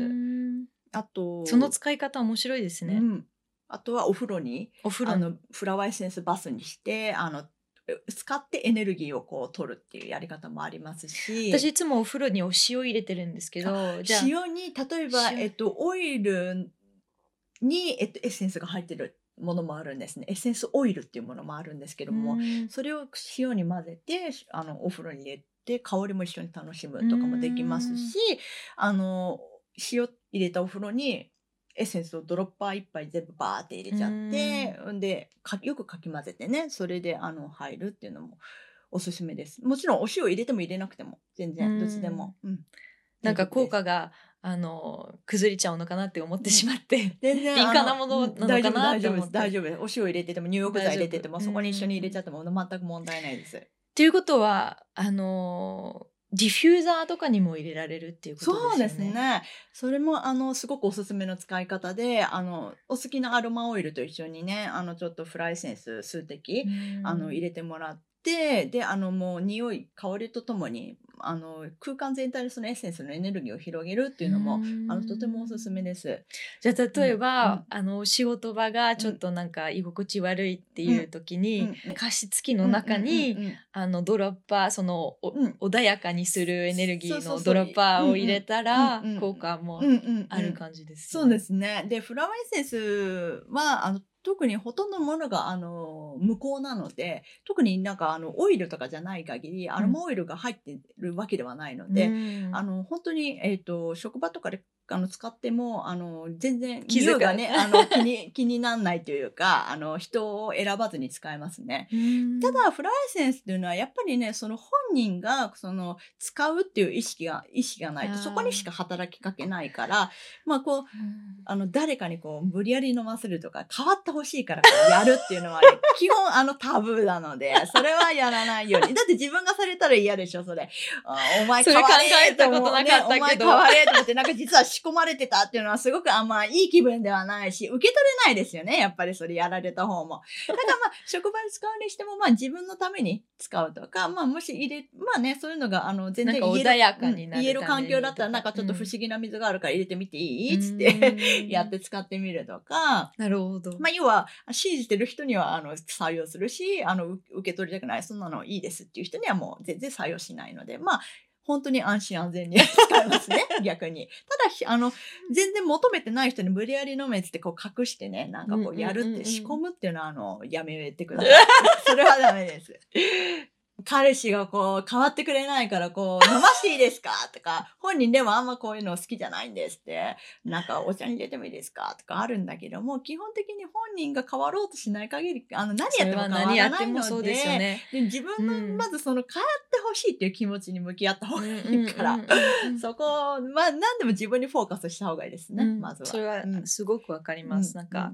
あとその使い方面白いですね、うん、あとはお風呂にお風呂あのフラワーエッセンスバスにして、あの使ってエネルギーをこう取るっていうやり方もありますし、私いつもお風呂にお塩入れてるんですけど、じゃあ塩に例えば、えっと、オイルに、えっと、エッセンスが入ってるものもあるんですね。エッセンスオイルっていうものもあるんですけども、それを塩に混ぜてあのお風呂に入れって香りも一緒に楽しむとかもできますし、あの塩入れたお風呂にエッセンスをドロッパー一杯全部バーって入れちゃって、うん、でかよくかき混ぜてね、それであの入るっていうのもおすすめです。もちろんお塩入れても入れなくても全然どっちでも、うん、なんか効果があの崩れちゃうのかなって思ってしまって敏感なものなのかなって思って、大丈夫です、大丈夫です。お塩入れてても入浴剤入れててもそこに一緒に入れちゃっても全く問題ないです。っていうことはあのディフューザーとかにも入れられるっていうことですよね。そうですね。それもあのすごくおすすめの使い方で、あのお好きなアロマオイルと一緒にね、あのちょっとフライセンス数滴あの入れてもらってで, であのもう匂い香りとともにあの空間全体でそのエッセンスのエネルギーを広げるっていうのもあのとてもおすすめです。じゃあ例えば、うん、あの仕事場がちょっとなんか居心地悪いっていう時に、うん、加湿器の中にあのドロッパーその、うん、穏やかにするエネルギーのドロッパーを入れたら効果もある感じですね。そうですね。でフラワーエッセンスはあの特にほとんどのものがあの無効なので、特になんかあのオイルとかじゃない限りアロマオイルが入ってるわけではないので、うん、あの本当に、えーと、職場とかであの使ってもあの全然匂いがねあの気に気にならないというかあの人を選ばずに使えますね。ただフライセンスというのはやっぱりねその本人がその使うっていう意識が意識がないとそこにしか働きかけないから、まあこうあの誰かにこう無理やり飲ませるとか変わってほしいからやるっていうのは、ね、基本あのタブーなのでそれはやらないように。だって自分がされたら嫌でしょそれ。あお前変われと思う、ね、お前変われと思ってなんか実は仕込まれてたっていうのはすごくあんまいい気分ではないし受け取れないですよねやっぱりそれやられた方も。だからまあ職場で使うにしてもまあ自分のために使うとかまあもし入れまあねそういうのがあの全然穏やかになる言える環境だったらなんかちょっと不思議な水があるから入れてみていいっつってやって使ってみるとか。なるほど。まあ要は信じてる人にはあの採用するしあの受け取りたくないそんなのいいですっていう人にはもう全然採用しないのでまあ本当に安心安全に使いますね逆に。ただあの全然求めてない人に無理やり飲めってこう隠してねなんかこうやるって仕込むっていうのはあのやめてくださいそれはダメです。彼氏がこう変わってくれないからこう飲ましていいですかとか本人でもあんまこういうの好きじゃないんですってなんかお茶に入れてもいいですかとかあるんだけども基本的に本人が変わろうとしない限りあの何やっても変わらないので自分のまずその変わってほしいっていう気持ちに向き合った方がいいからそこを、まあ、何でも自分にフォーカスした方がいいですね、うん、まずは。それはすごくわかります、うん、なんか、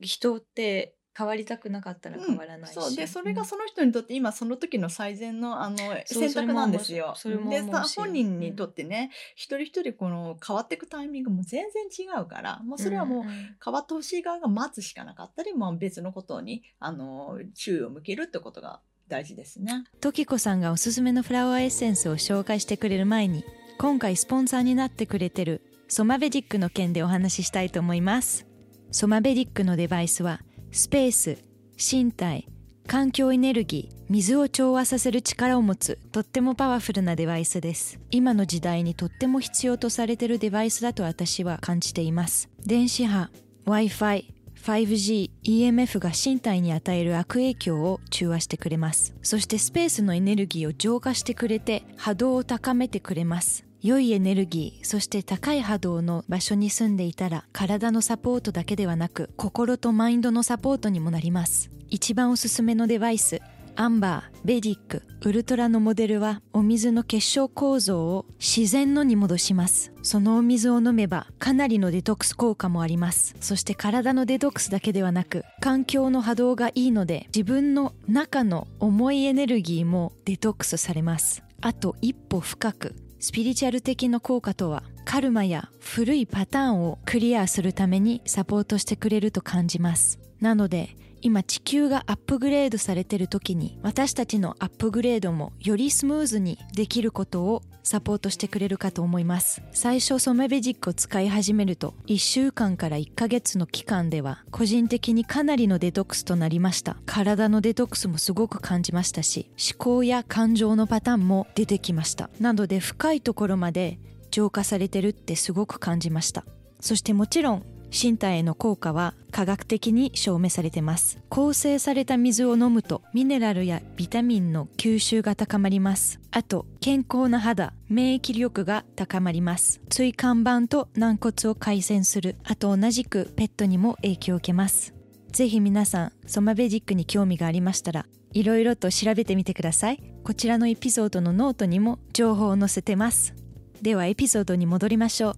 うん、人って変わりたくなかったら変わらないし、うん、そうでそれがその人にとって今その時の最善 の, あの選択なんですよ。で本人にとってね、うん、一人一人この変わっていくタイミングも全然違うからもうそれはもう変わってほしい側が待つしかなかったり、うん、もう別のことにあの注意を向けるってことが大事ですね。ときこさんがおすすめのフラワーエッセンスを紹介してくれる前に今回スポンサーになってくれてるソマベディックの件でお話ししたいと思います。ソマベディックのデバイスはスペース、身体、環境エネルギー、水を調和させる力を持つとってもパワフルなデバイスです。今の時代にとっても必要とされているデバイスだと私は感じています。電子波、Wi-Fi、ファイブジー、イーエムエフ が身体に与える悪影響を中和してくれます。そしてスペースのエネルギーを浄化してくれて波動を高めてくれます。良いエネルギー、そして高い波動の場所に住んでいたら、体のサポートだけではなく、心とマインドのサポートにもなります。一番おすすめのデバイス、アンバー、ベディック、ウルトラのモデルは、お水の結晶構造を自然のに戻します。そのお水を飲めば、かなりのデトックス効果もあります。そして体のデトックスだけではなく、環境の波動がいいので、自分の中の重いエネルギーもデトックスされます。あと一歩深く、スピリチュアル的な効果とはカルマや古いパターンをクリアするためにサポートしてくれると感じます。なので今地球がアップグレードされている時に私たちのアップグレードもよりスムーズにできることをサポートしてくれるかと思います。最初ソマベディックを使い始めるといっしゅうかんからいっかげつの期間では個人的にかなりのデトックスとなりました。体のデトックスもすごく感じましたし思考や感情のパターンも出てきました。なので深いところまで浄化されてるってすごく感じました。そしてもちろん身体への効果は科学的に証明されています。構成された水を飲むとミネラルやビタミンの吸収が高まります。あと健康な肌、免疫力が高まります。椎間板と軟骨を改善する。あと同じくペットにも影響を受けます。ぜひ皆さんソマベジックに興味がありましたらいろいろと調べてみてください。こちらのエピソードのノートにも情報を載せてます。ではエピソードに戻りましょう。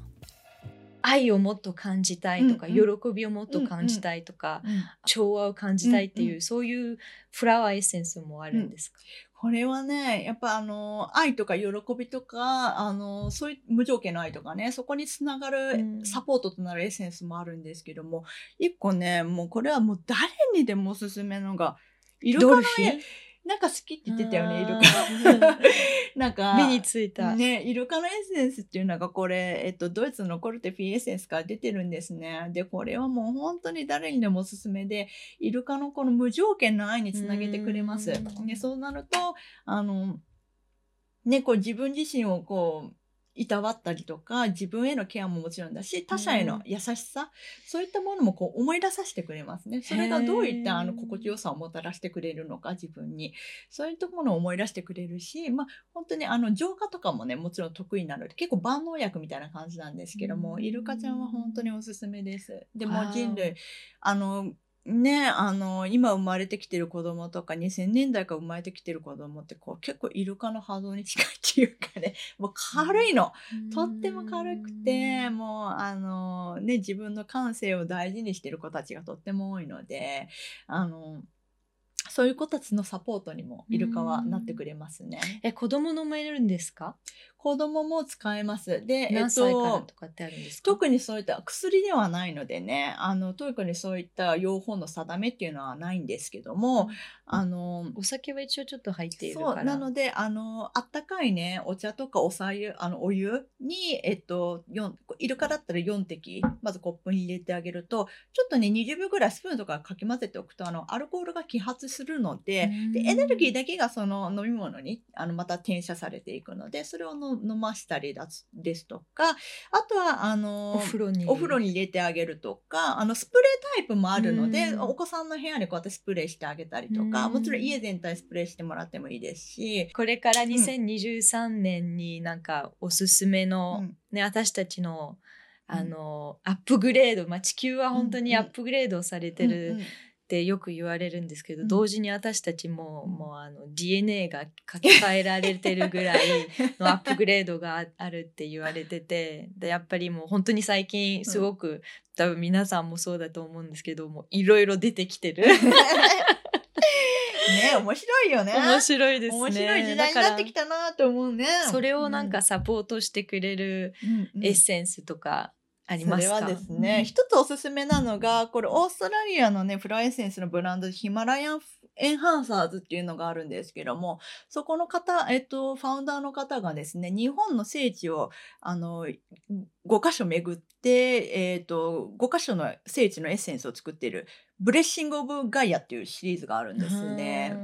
愛をもっと感じたいとか、うんうん、喜びをもっと感じたいとか、うんうん、調和を感じたいっていう、うんうん、そういうフラワーエッセンスもあるんですか？うん、これはねやっぱあの愛とか喜びとかあのそういう無条件の愛とかね、そこにつながるサポートとなるエッセンスもあるんですけども、一個ねもうこれはもう誰にでもおすすめのがイルカの絵なんか好きって言ってたよねイルカなんか目についた、ね、イルカのエッセンスっていうのがこれ、えっと、ドイツのコルテフィエッセンスから出てるんですね。でこれはもう本当に誰にでもおすすめで、イルカのこの無条件の愛につなげてくれます。でそうなるとあの、ね、こう自分自身をこういたわったりとか自分へのケアももちろんだし、他者への優しさ、うん、そういったものもこう思い出させてくれますね。それがどういったあの心地よさをもたらしてくれるのか自分に、そういったものを思い出してくれるし、まあ、本当にあの浄化とかもねもちろん得意なので結構万能薬みたいな感じなんですけども、うん、イルカちゃんは本当におすすめです。でも人類あのね、あの今生まれてきてる子供とかにせんねんだいから生まれてきてる子供ってこう結構イルカの波動に近いっていうかね、もう軽いの、とっても軽くてもうあの、ね、自分の感性を大事にしてる子たちがとっても多いので、あのそういう子たちのサポートにもイルカはなってくれますね。え、子供のもいるんですか？子供も使えます。で何歳からとかってあるんですか？えっと、特にそういった薬ではないのでね、あの特にそういった用法の定めっていうのはないんですけども、うん、あのお酒は一応ちょっと入っているからそうなので、あのあったかいねお茶とかおさゆあのお湯に、えっと、イルカだったらよんてきまずコップに入れてあげると、ちょっとねにじゅうびょうぐらいスプーンとかかき混ぜておくとあのアルコールが揮発するの で, でエネルギーだけがその飲み物にあのまた転写されていくので、それをの飲ましたりだですとか、あとはあのお風呂にお風呂に入れてあげるとか、あのスプレータイプもあるので、お子さんの部屋にこうやってスプレーしてあげたりとか、もちろん家全体スプレーしてもらってもいいですし、これからにせんにじゅうさんねんになんかおすすめの、うん、ね、私たちのあの、うん、アップグレード、まあ、地球は本当にアップグレードされてる、うんうんうんうんってよく言われるんですけど、同時に私たちも、うん、もうあの ディーエヌエー が書き換えられてるぐらいのアップグレードがあるって言われてて、でやっぱりもう本当に最近すごく、うん、多分皆さんもそうだと思うんですけども、いろいろ出てきてるね、面白いよね。面白いですね。面白い時代になってきたなと思うね。それをなんかサポートしてくれるエッセンスとか、うんうん、ありますか？それはですね、うん、一つおすすめなのがこれオーストラリアのねフラワーエッセンスのブランドでヒマラヤンエンハンサーズっていうのがあるんですけども、そこの方、えっと、ファウンダーの方がですね日本の聖地をあのごかしょ巡って、えっと、ごかしょの聖地のエッセンスを作っているブレッシングオブガイアっていうシリーズがあるんですね。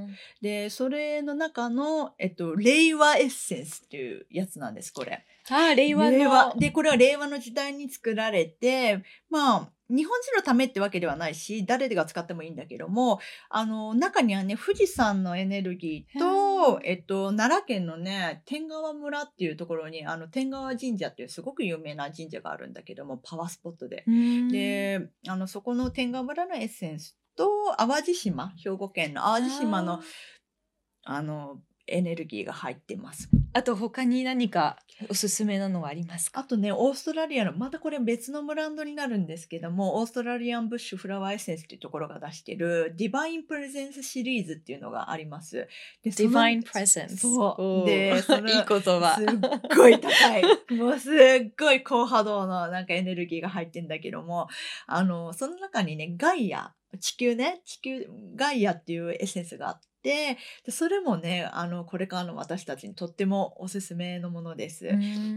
でそれの中の、えっと、令和エッセンスっていうやつなんです。これあ令和の令和でこれは令和の時代に作られて、まあ日本人のためってわけではないし誰が使ってもいいんだけども、あの中にはね富士山のエネルギーと、えっと、奈良県のね天川村っていうところにあの天川神社っていうすごく有名な神社があるんだけども、パワースポットでであのそこの天川村のエッセンスと淡路島、兵庫県の淡路島のあのエネルギーが入ってます。あと他に何かおすすめなのはありますか？あとねオーストラリアのまたこれ別のブランドになるんですけども、オーストラリアンブッシュフラワーエッセンスっていうところが出してるディバインプレゼンスシリーズっていうのがあります。でディバインプレゼンス、そうでそのいい言葉、すっごい高いもうすっごい高波動のなんかエネルギーが入ってんだけども、あのその中にねガイア地球ね地球ガイアっていうエッセンスがあって、でそれもねあのこれからの私たちにとってもおすすめのものです。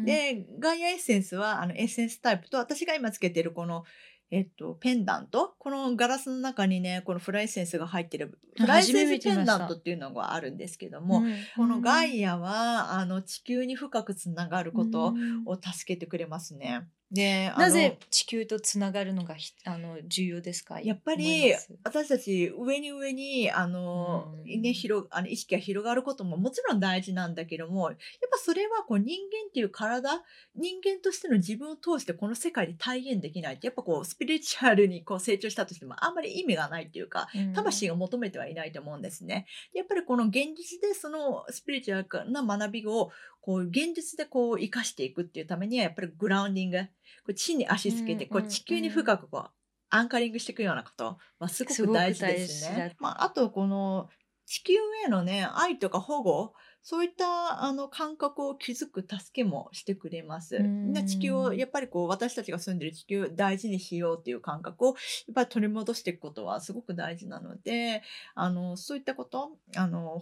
でガイアエッセンスはあのエッセンスタイプと私が今つけてるこの、えっと、ペンダント、このガラスの中にねこのフライエッセンスが入ってるフライエッセンスペンダントっていうのがあるんですけども、このガイアはあの地球に深くつながることを助けてくれますね。で、なぜ地球とつながるのがあの重要ですか？やっぱり私たち上に上にあの、うんね、広あの意識が広がることももちろん大事なんだけども、やっぱそれはこう人間っていう体、人間としての自分を通してこの世界で体現できないって、やっぱこうスピリチュアルにこう成長したとしてもあんまり意味がないっていうか、魂が求めてはいないと思うんですね。やっぱりこの現実でそのスピリチュアルな学びをこう現実でこう生かしていくっていうためには、やっぱりグラウンディング、地に足つけてこう地球に深くこうアンカリングしていくようなことはすごく大事ですね。まあ、あとこの地球へのね、愛とか保護、そういったあの感覚を気づく助けもしてくれます。地球をやっぱりこう私たちが住んでる地球を大事にしようっていう感覚をやっぱり取り戻していくことはすごく大事なので、あのそういったことあの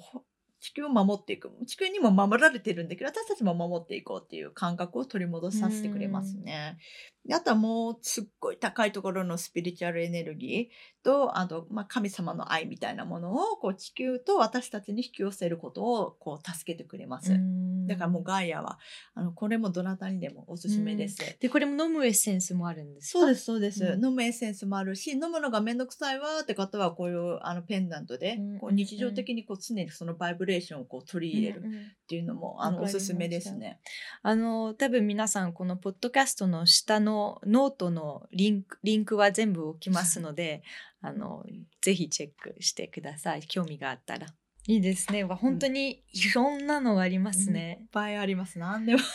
地球を守っていく、地球にも守られてるんだけど私たちも守っていこうっていう感覚を取り戻させてくれますね。で、あとはもうすっごい高いところのスピリチュアルエネルギーと、あと、まあ、神様の愛みたいなものをこう地球と私たちに引き寄せることをこう助けてくれます。だからもうガイアはあのこれもどなたにでもおすすめです。でこれも飲むエッセンスもあるんですか？そうですそうです、うん、飲むエッセンスもあるし、飲むのがめんどくさいわって方はこういうあのペンダントでこう日常的にこう常にそのバイブレーションをこう取り入れるっていうのもあのおすすめですね。あの多分皆さんこのポッドキャストの下のノートのリンク、リンクは全部置きますのであのぜひチェックしてください、興味があったら。いいですね、本当にいろんなのがありますね、うん、いっぱいあります。何でもありま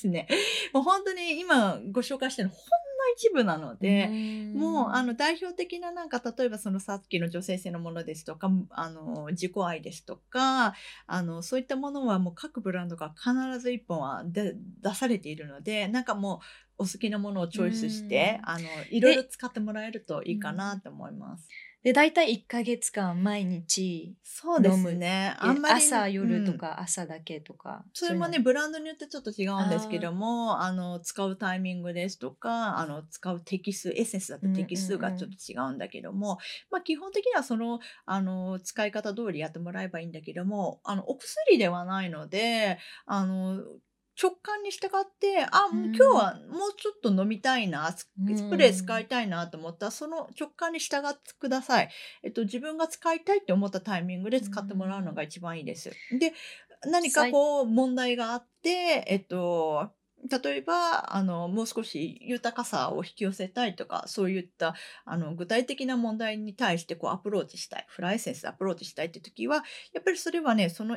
すね。もう本当に今ご紹介してるのほんの一部なので、うもうあの代表的ななんか例えばそのさっきの女性性のものですとか、あの自己愛ですとか、あのそういったものはもう各ブランドが必ずいっぽんはで出されているので、なんかもうお好きなものをチョイスしてあのいろいろ使ってもらえるといいかなと思います。でだいたいいっかげつかん毎日飲む。そうですね、あんまり朝夜とか、うん、朝だけとか。それもねブランドによってちょっと違うんですけども、ああの使うタイミングですとか、あの使うテキスエッセンスだとテキスがちょっと違うんだけども、うんうんうん、まあ、基本的にはそのあの使い方通りやってもらえばいいんだけども、あのお薬ではないのであの直感に従って、あ、もう今日はもうちょっと飲みたいな、スプレー使いたいなと思ったら、その直感に従ってください。えっと、自分が使いたいって思ったタイミングで使ってもらうのが一番いいです。で、何かこう問題があって、えっと、例えばあのもう少し豊かさを引き寄せたいとか、そういったあの具体的な問題に対してこうアプローチしたい、フライエッセンスでアプローチしたいって時は、やっぱりそれはね、その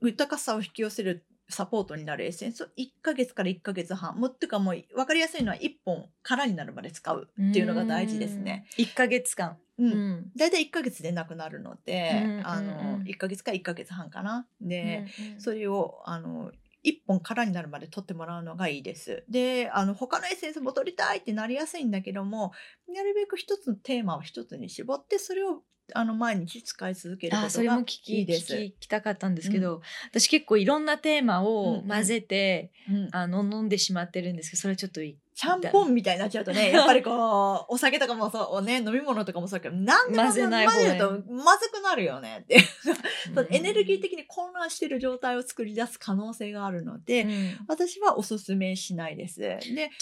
豊かさを引き寄せるサポートになるエッセンスをいっかげつからいっかげつはん、もってかもう分かりやすいのはいっぽんからになるまで使うっていうのが大事ですね。いっかげつかん、うんうん、だいたいいっかげつでなくなるので、うんうんうん、あのいっかげつかいっかげつはんかな。で、うんうん、それをあのいっぽんからになるまで取ってもらうのがいいです。であの他のエッセンスも取りたいってなりやすいんだけども、なるべく一つのテーマを一つに絞って、それをあの毎日使い続けることがいいです。あ、それも聞き、聞きたかったんですけど、うん、私結構いろんなテーマを混ぜて、うんうん、あの飲んでしまってるんですけど、それちょっといいちゃんぽんみたいになっちゃうとね、やっぱりこうお酒とかもそうね、飲み物とかもそうだけど、何でも混ぜるとまずくなるよねってエネルギー的に混乱している状態を作り出す可能性があるので、うん、私はおすすめしないです。で、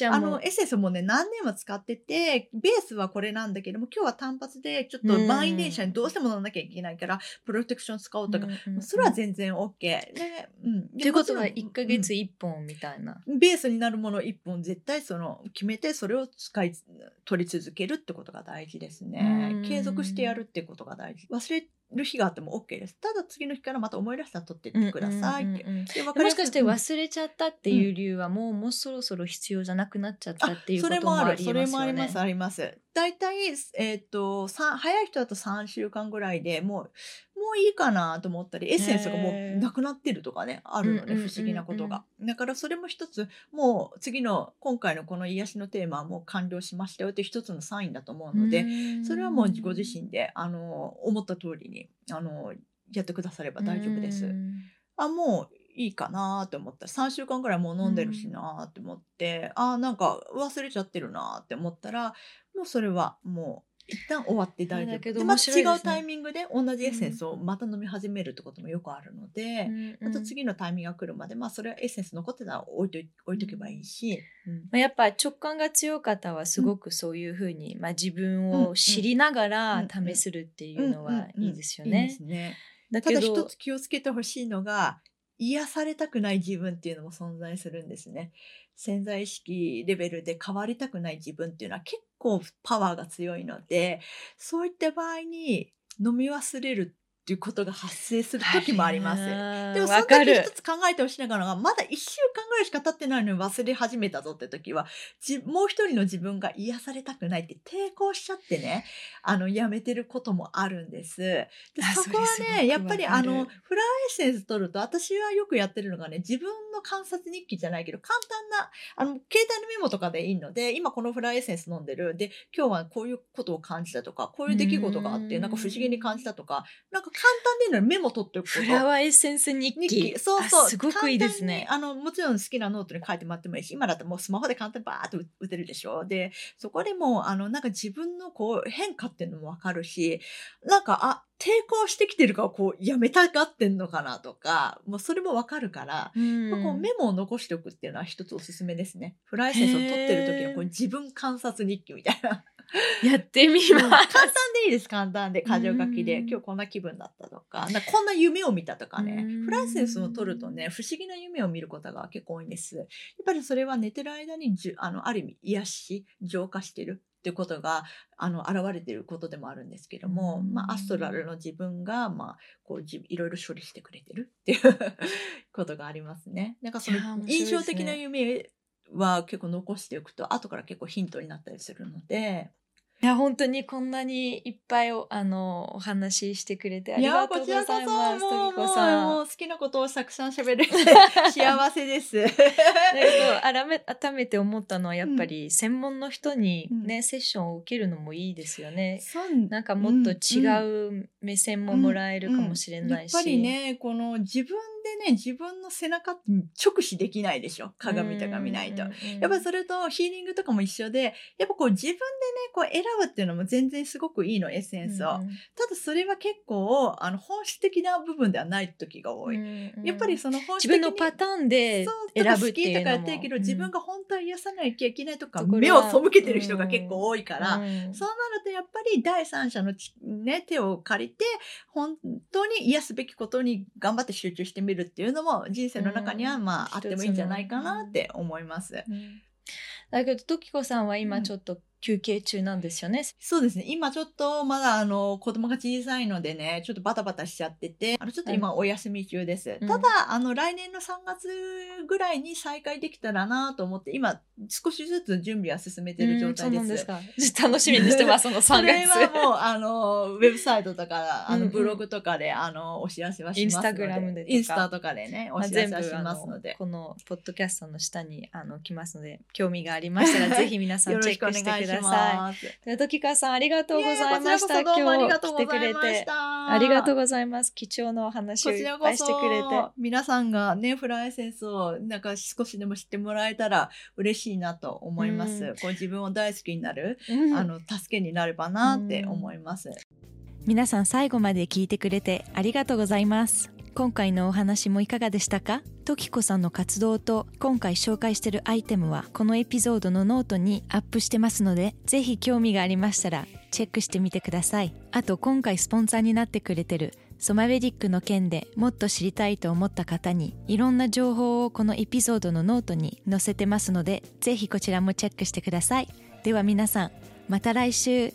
あのエッセンスもね何年も使ってて、ベースはこれなんだけども、今日は単発でちょっと満員電車にどうしても乗らなきゃいけないから、うん、プロテクション使おうとか、うん、それは全然 OK で、うん、ということはいっかげついっぽんみたいな、うん、ベースになるものいっぽん絶対その決めて、それを使い取り続けるってことが大事ですね。継続してやるってことが大事。忘れる日があっても OK です。ただ次の日からまた思い出したら取ってってください。もしかして忘れちゃったっていう理由はもう、うん、もうそろそろ必要じゃなくなっちゃったっていうこともありますよね。それもある、それもあります、あります。だいたい、えー、と早い人だとさんしゅうかんぐらいでもうもういいかなと思ったり、エッセンスがもうなくなってるとかね、あるので、不思議なことが、うんうんうんうん、だからそれも一つ、もう次の今回のこの癒しのテーマはもう完了しましたよって一つのサインだと思うので、それはもうご自身であの思った通りにあのやってくだされば大丈夫です。あ、もういいかなと思ったらさんしゅうかんぐらいもう飲んでるしなと思って、うん、あ、なんか忘れちゃってるなって思ったら、もうそれはもう一旦終わって大丈夫だけど、また違うタイミングで同じエッセンスをまた飲み始めるってこともよくあるので、うん、あと次のタイミングが来るまで、まあ、それはエッセンス残ってたら置いと、置いとけばいいし、うんまあ、やっぱ直感が強い方はすごくそういうふうに、うんまあ、自分を知りながら試するっていうのはいいですよね。だけどただ一つ気をつけてほしいのが、癒されたくない自分っていうのも存在するんですね。潜在意識レベルで変わりたくない自分っていうのは結構パワーが強いので、そういった場合に飲み忘れるっていうことが発生する時もあります。でもその時一つ考えてほしいのが、まだいっしゅうかんぐらいしか経ってないのに忘れ始めたぞって時は、もう一人の自分が癒されたくないって抵抗しちゃってね、あのやめてることもあるんです。でそこはね、やっぱりあのフラワーエッセンス取ると、私はよくやってるのがね、自分の観察日記じゃないけど簡単なあの携帯のメモとかでいいので、今このフラワーエッセンス飲んでる、で今日はこういうことを感じたとか、こういう出来事があってなんか不思議に感じたとか、なんか簡単でいいのにメモ取っておくこと。フラワーエッセンス日記。日記そうそう。すごくいいですね。あのもちろん好きなノートに書いてもらってもいいし、今だともうスマホで簡単にバーっと打てるでしょ。で、そこでもあのなんか自分のこう変化っていうのもわかるし、なんかあ抵抗してきてるからこうやめたがってんのかなとか、もうそれもわかるから、うんまあ、こうメモを残しておくっていうのは一つおすすめですね。フラワーエッセンスを取ってる時のこう自分観察日記みたいな。やってみます。簡単でいいです。簡単で箇条書きで、今日こんな気分だったとか、なんかこんな夢を見たとかね。フラワーエッセンスを取るとね、不思議な夢を見ることが結構多いんです。やっぱりそれは寝てる間にじゅあのある意味癒し浄化してるっていうことがあの現れていることでもあるんですけども、まあ、アストラルの自分が、まあ、こういろいろ処理してくれてるっていうことがありますね。なんかその印象的な夢は結構残しておくと後から結構ヒントになったりするので。いや本当にこんなにいっぱい お, あのお話ししてくれてありがとうございます。ときこさん、もうもう好きなことをたくさん喋れて幸せです。で改めて思ったのはやっぱり専門の人に、ねうん、セッションを受けるのもいいですよね。うん、なんかもっと違う目線ももらえるかもしれないし、うんうんうん、やっぱりねこの自分でね自分の背中って直視できないでしょ。鏡とか見ないと、うんうんうん、やっぱりそれとヒーリングとかも一緒で、やっぱこう自分でねこう選ぶっていうのも全然すごくいいのエッセンスを、うんうん、ただそれは結構あの本質的な部分ではない時が多い、うんうん、やっぱりその本質的に自分のパターンで選ぶっていうのも好きとかやってるけど、うん、自分が本当は癒さなきゃいけないとか目を背けてる人が結構多いから、うんうん、そうなるとやっぱり第三者の、ね、手を借りて本当に癒すべきことに頑張って集中してみるっていうのも人生の中にはまあ、うん、あってもいいんじゃないかなって思います、うんうん、だけどときこさんは今ちょっと、うん休憩中なんですよね。そうですね。今ちょっとまだあの子供が小さいのでね、ちょっとバタバタしちゃってて、あのちょっと今お休み中です。うん、ただあの来年のさんがつぐらいに再開できたらなと思って、今少しずつ準備は進めてる状態です。うん、そうなんですか。楽しみにしてますそのさんがつ。それはもうあのウェブサイトとかあのブログとかで、うんうん、あのお知らせはしますので、インスタグラムでとかインスタとかでねお知らせはしますので、まあ、全部あのこのポッドキャストの下にあの来ますので、興味がありましたらぜひ皆さんチェックしてください。ときこさんありがとうございました。今日来てくれてありがとうございます。貴重なお話をいっぱいしてくれて、皆さんがねフラワーエッセンスをなんか少しでも知ってもらえたら嬉しいなと思います、うん、こう自分を大好きになる、うん、あの助けになればなって思います、うん、皆さん最後まで聞いてくれてありがとうございます。今回のお話もいかがでしたか？ときこさんの活動と今回紹介しているアイテムはこのエピソードのノートにアップしてますので、ぜひ興味がありましたらチェックしてみてください。あと今回スポンサーになってくれてるソマベリックの件でもっと知りたいと思った方にいろんな情報をこのエピソードのノートに載せてますので、ぜひこちらもチェックしてください。では皆さんまた来週。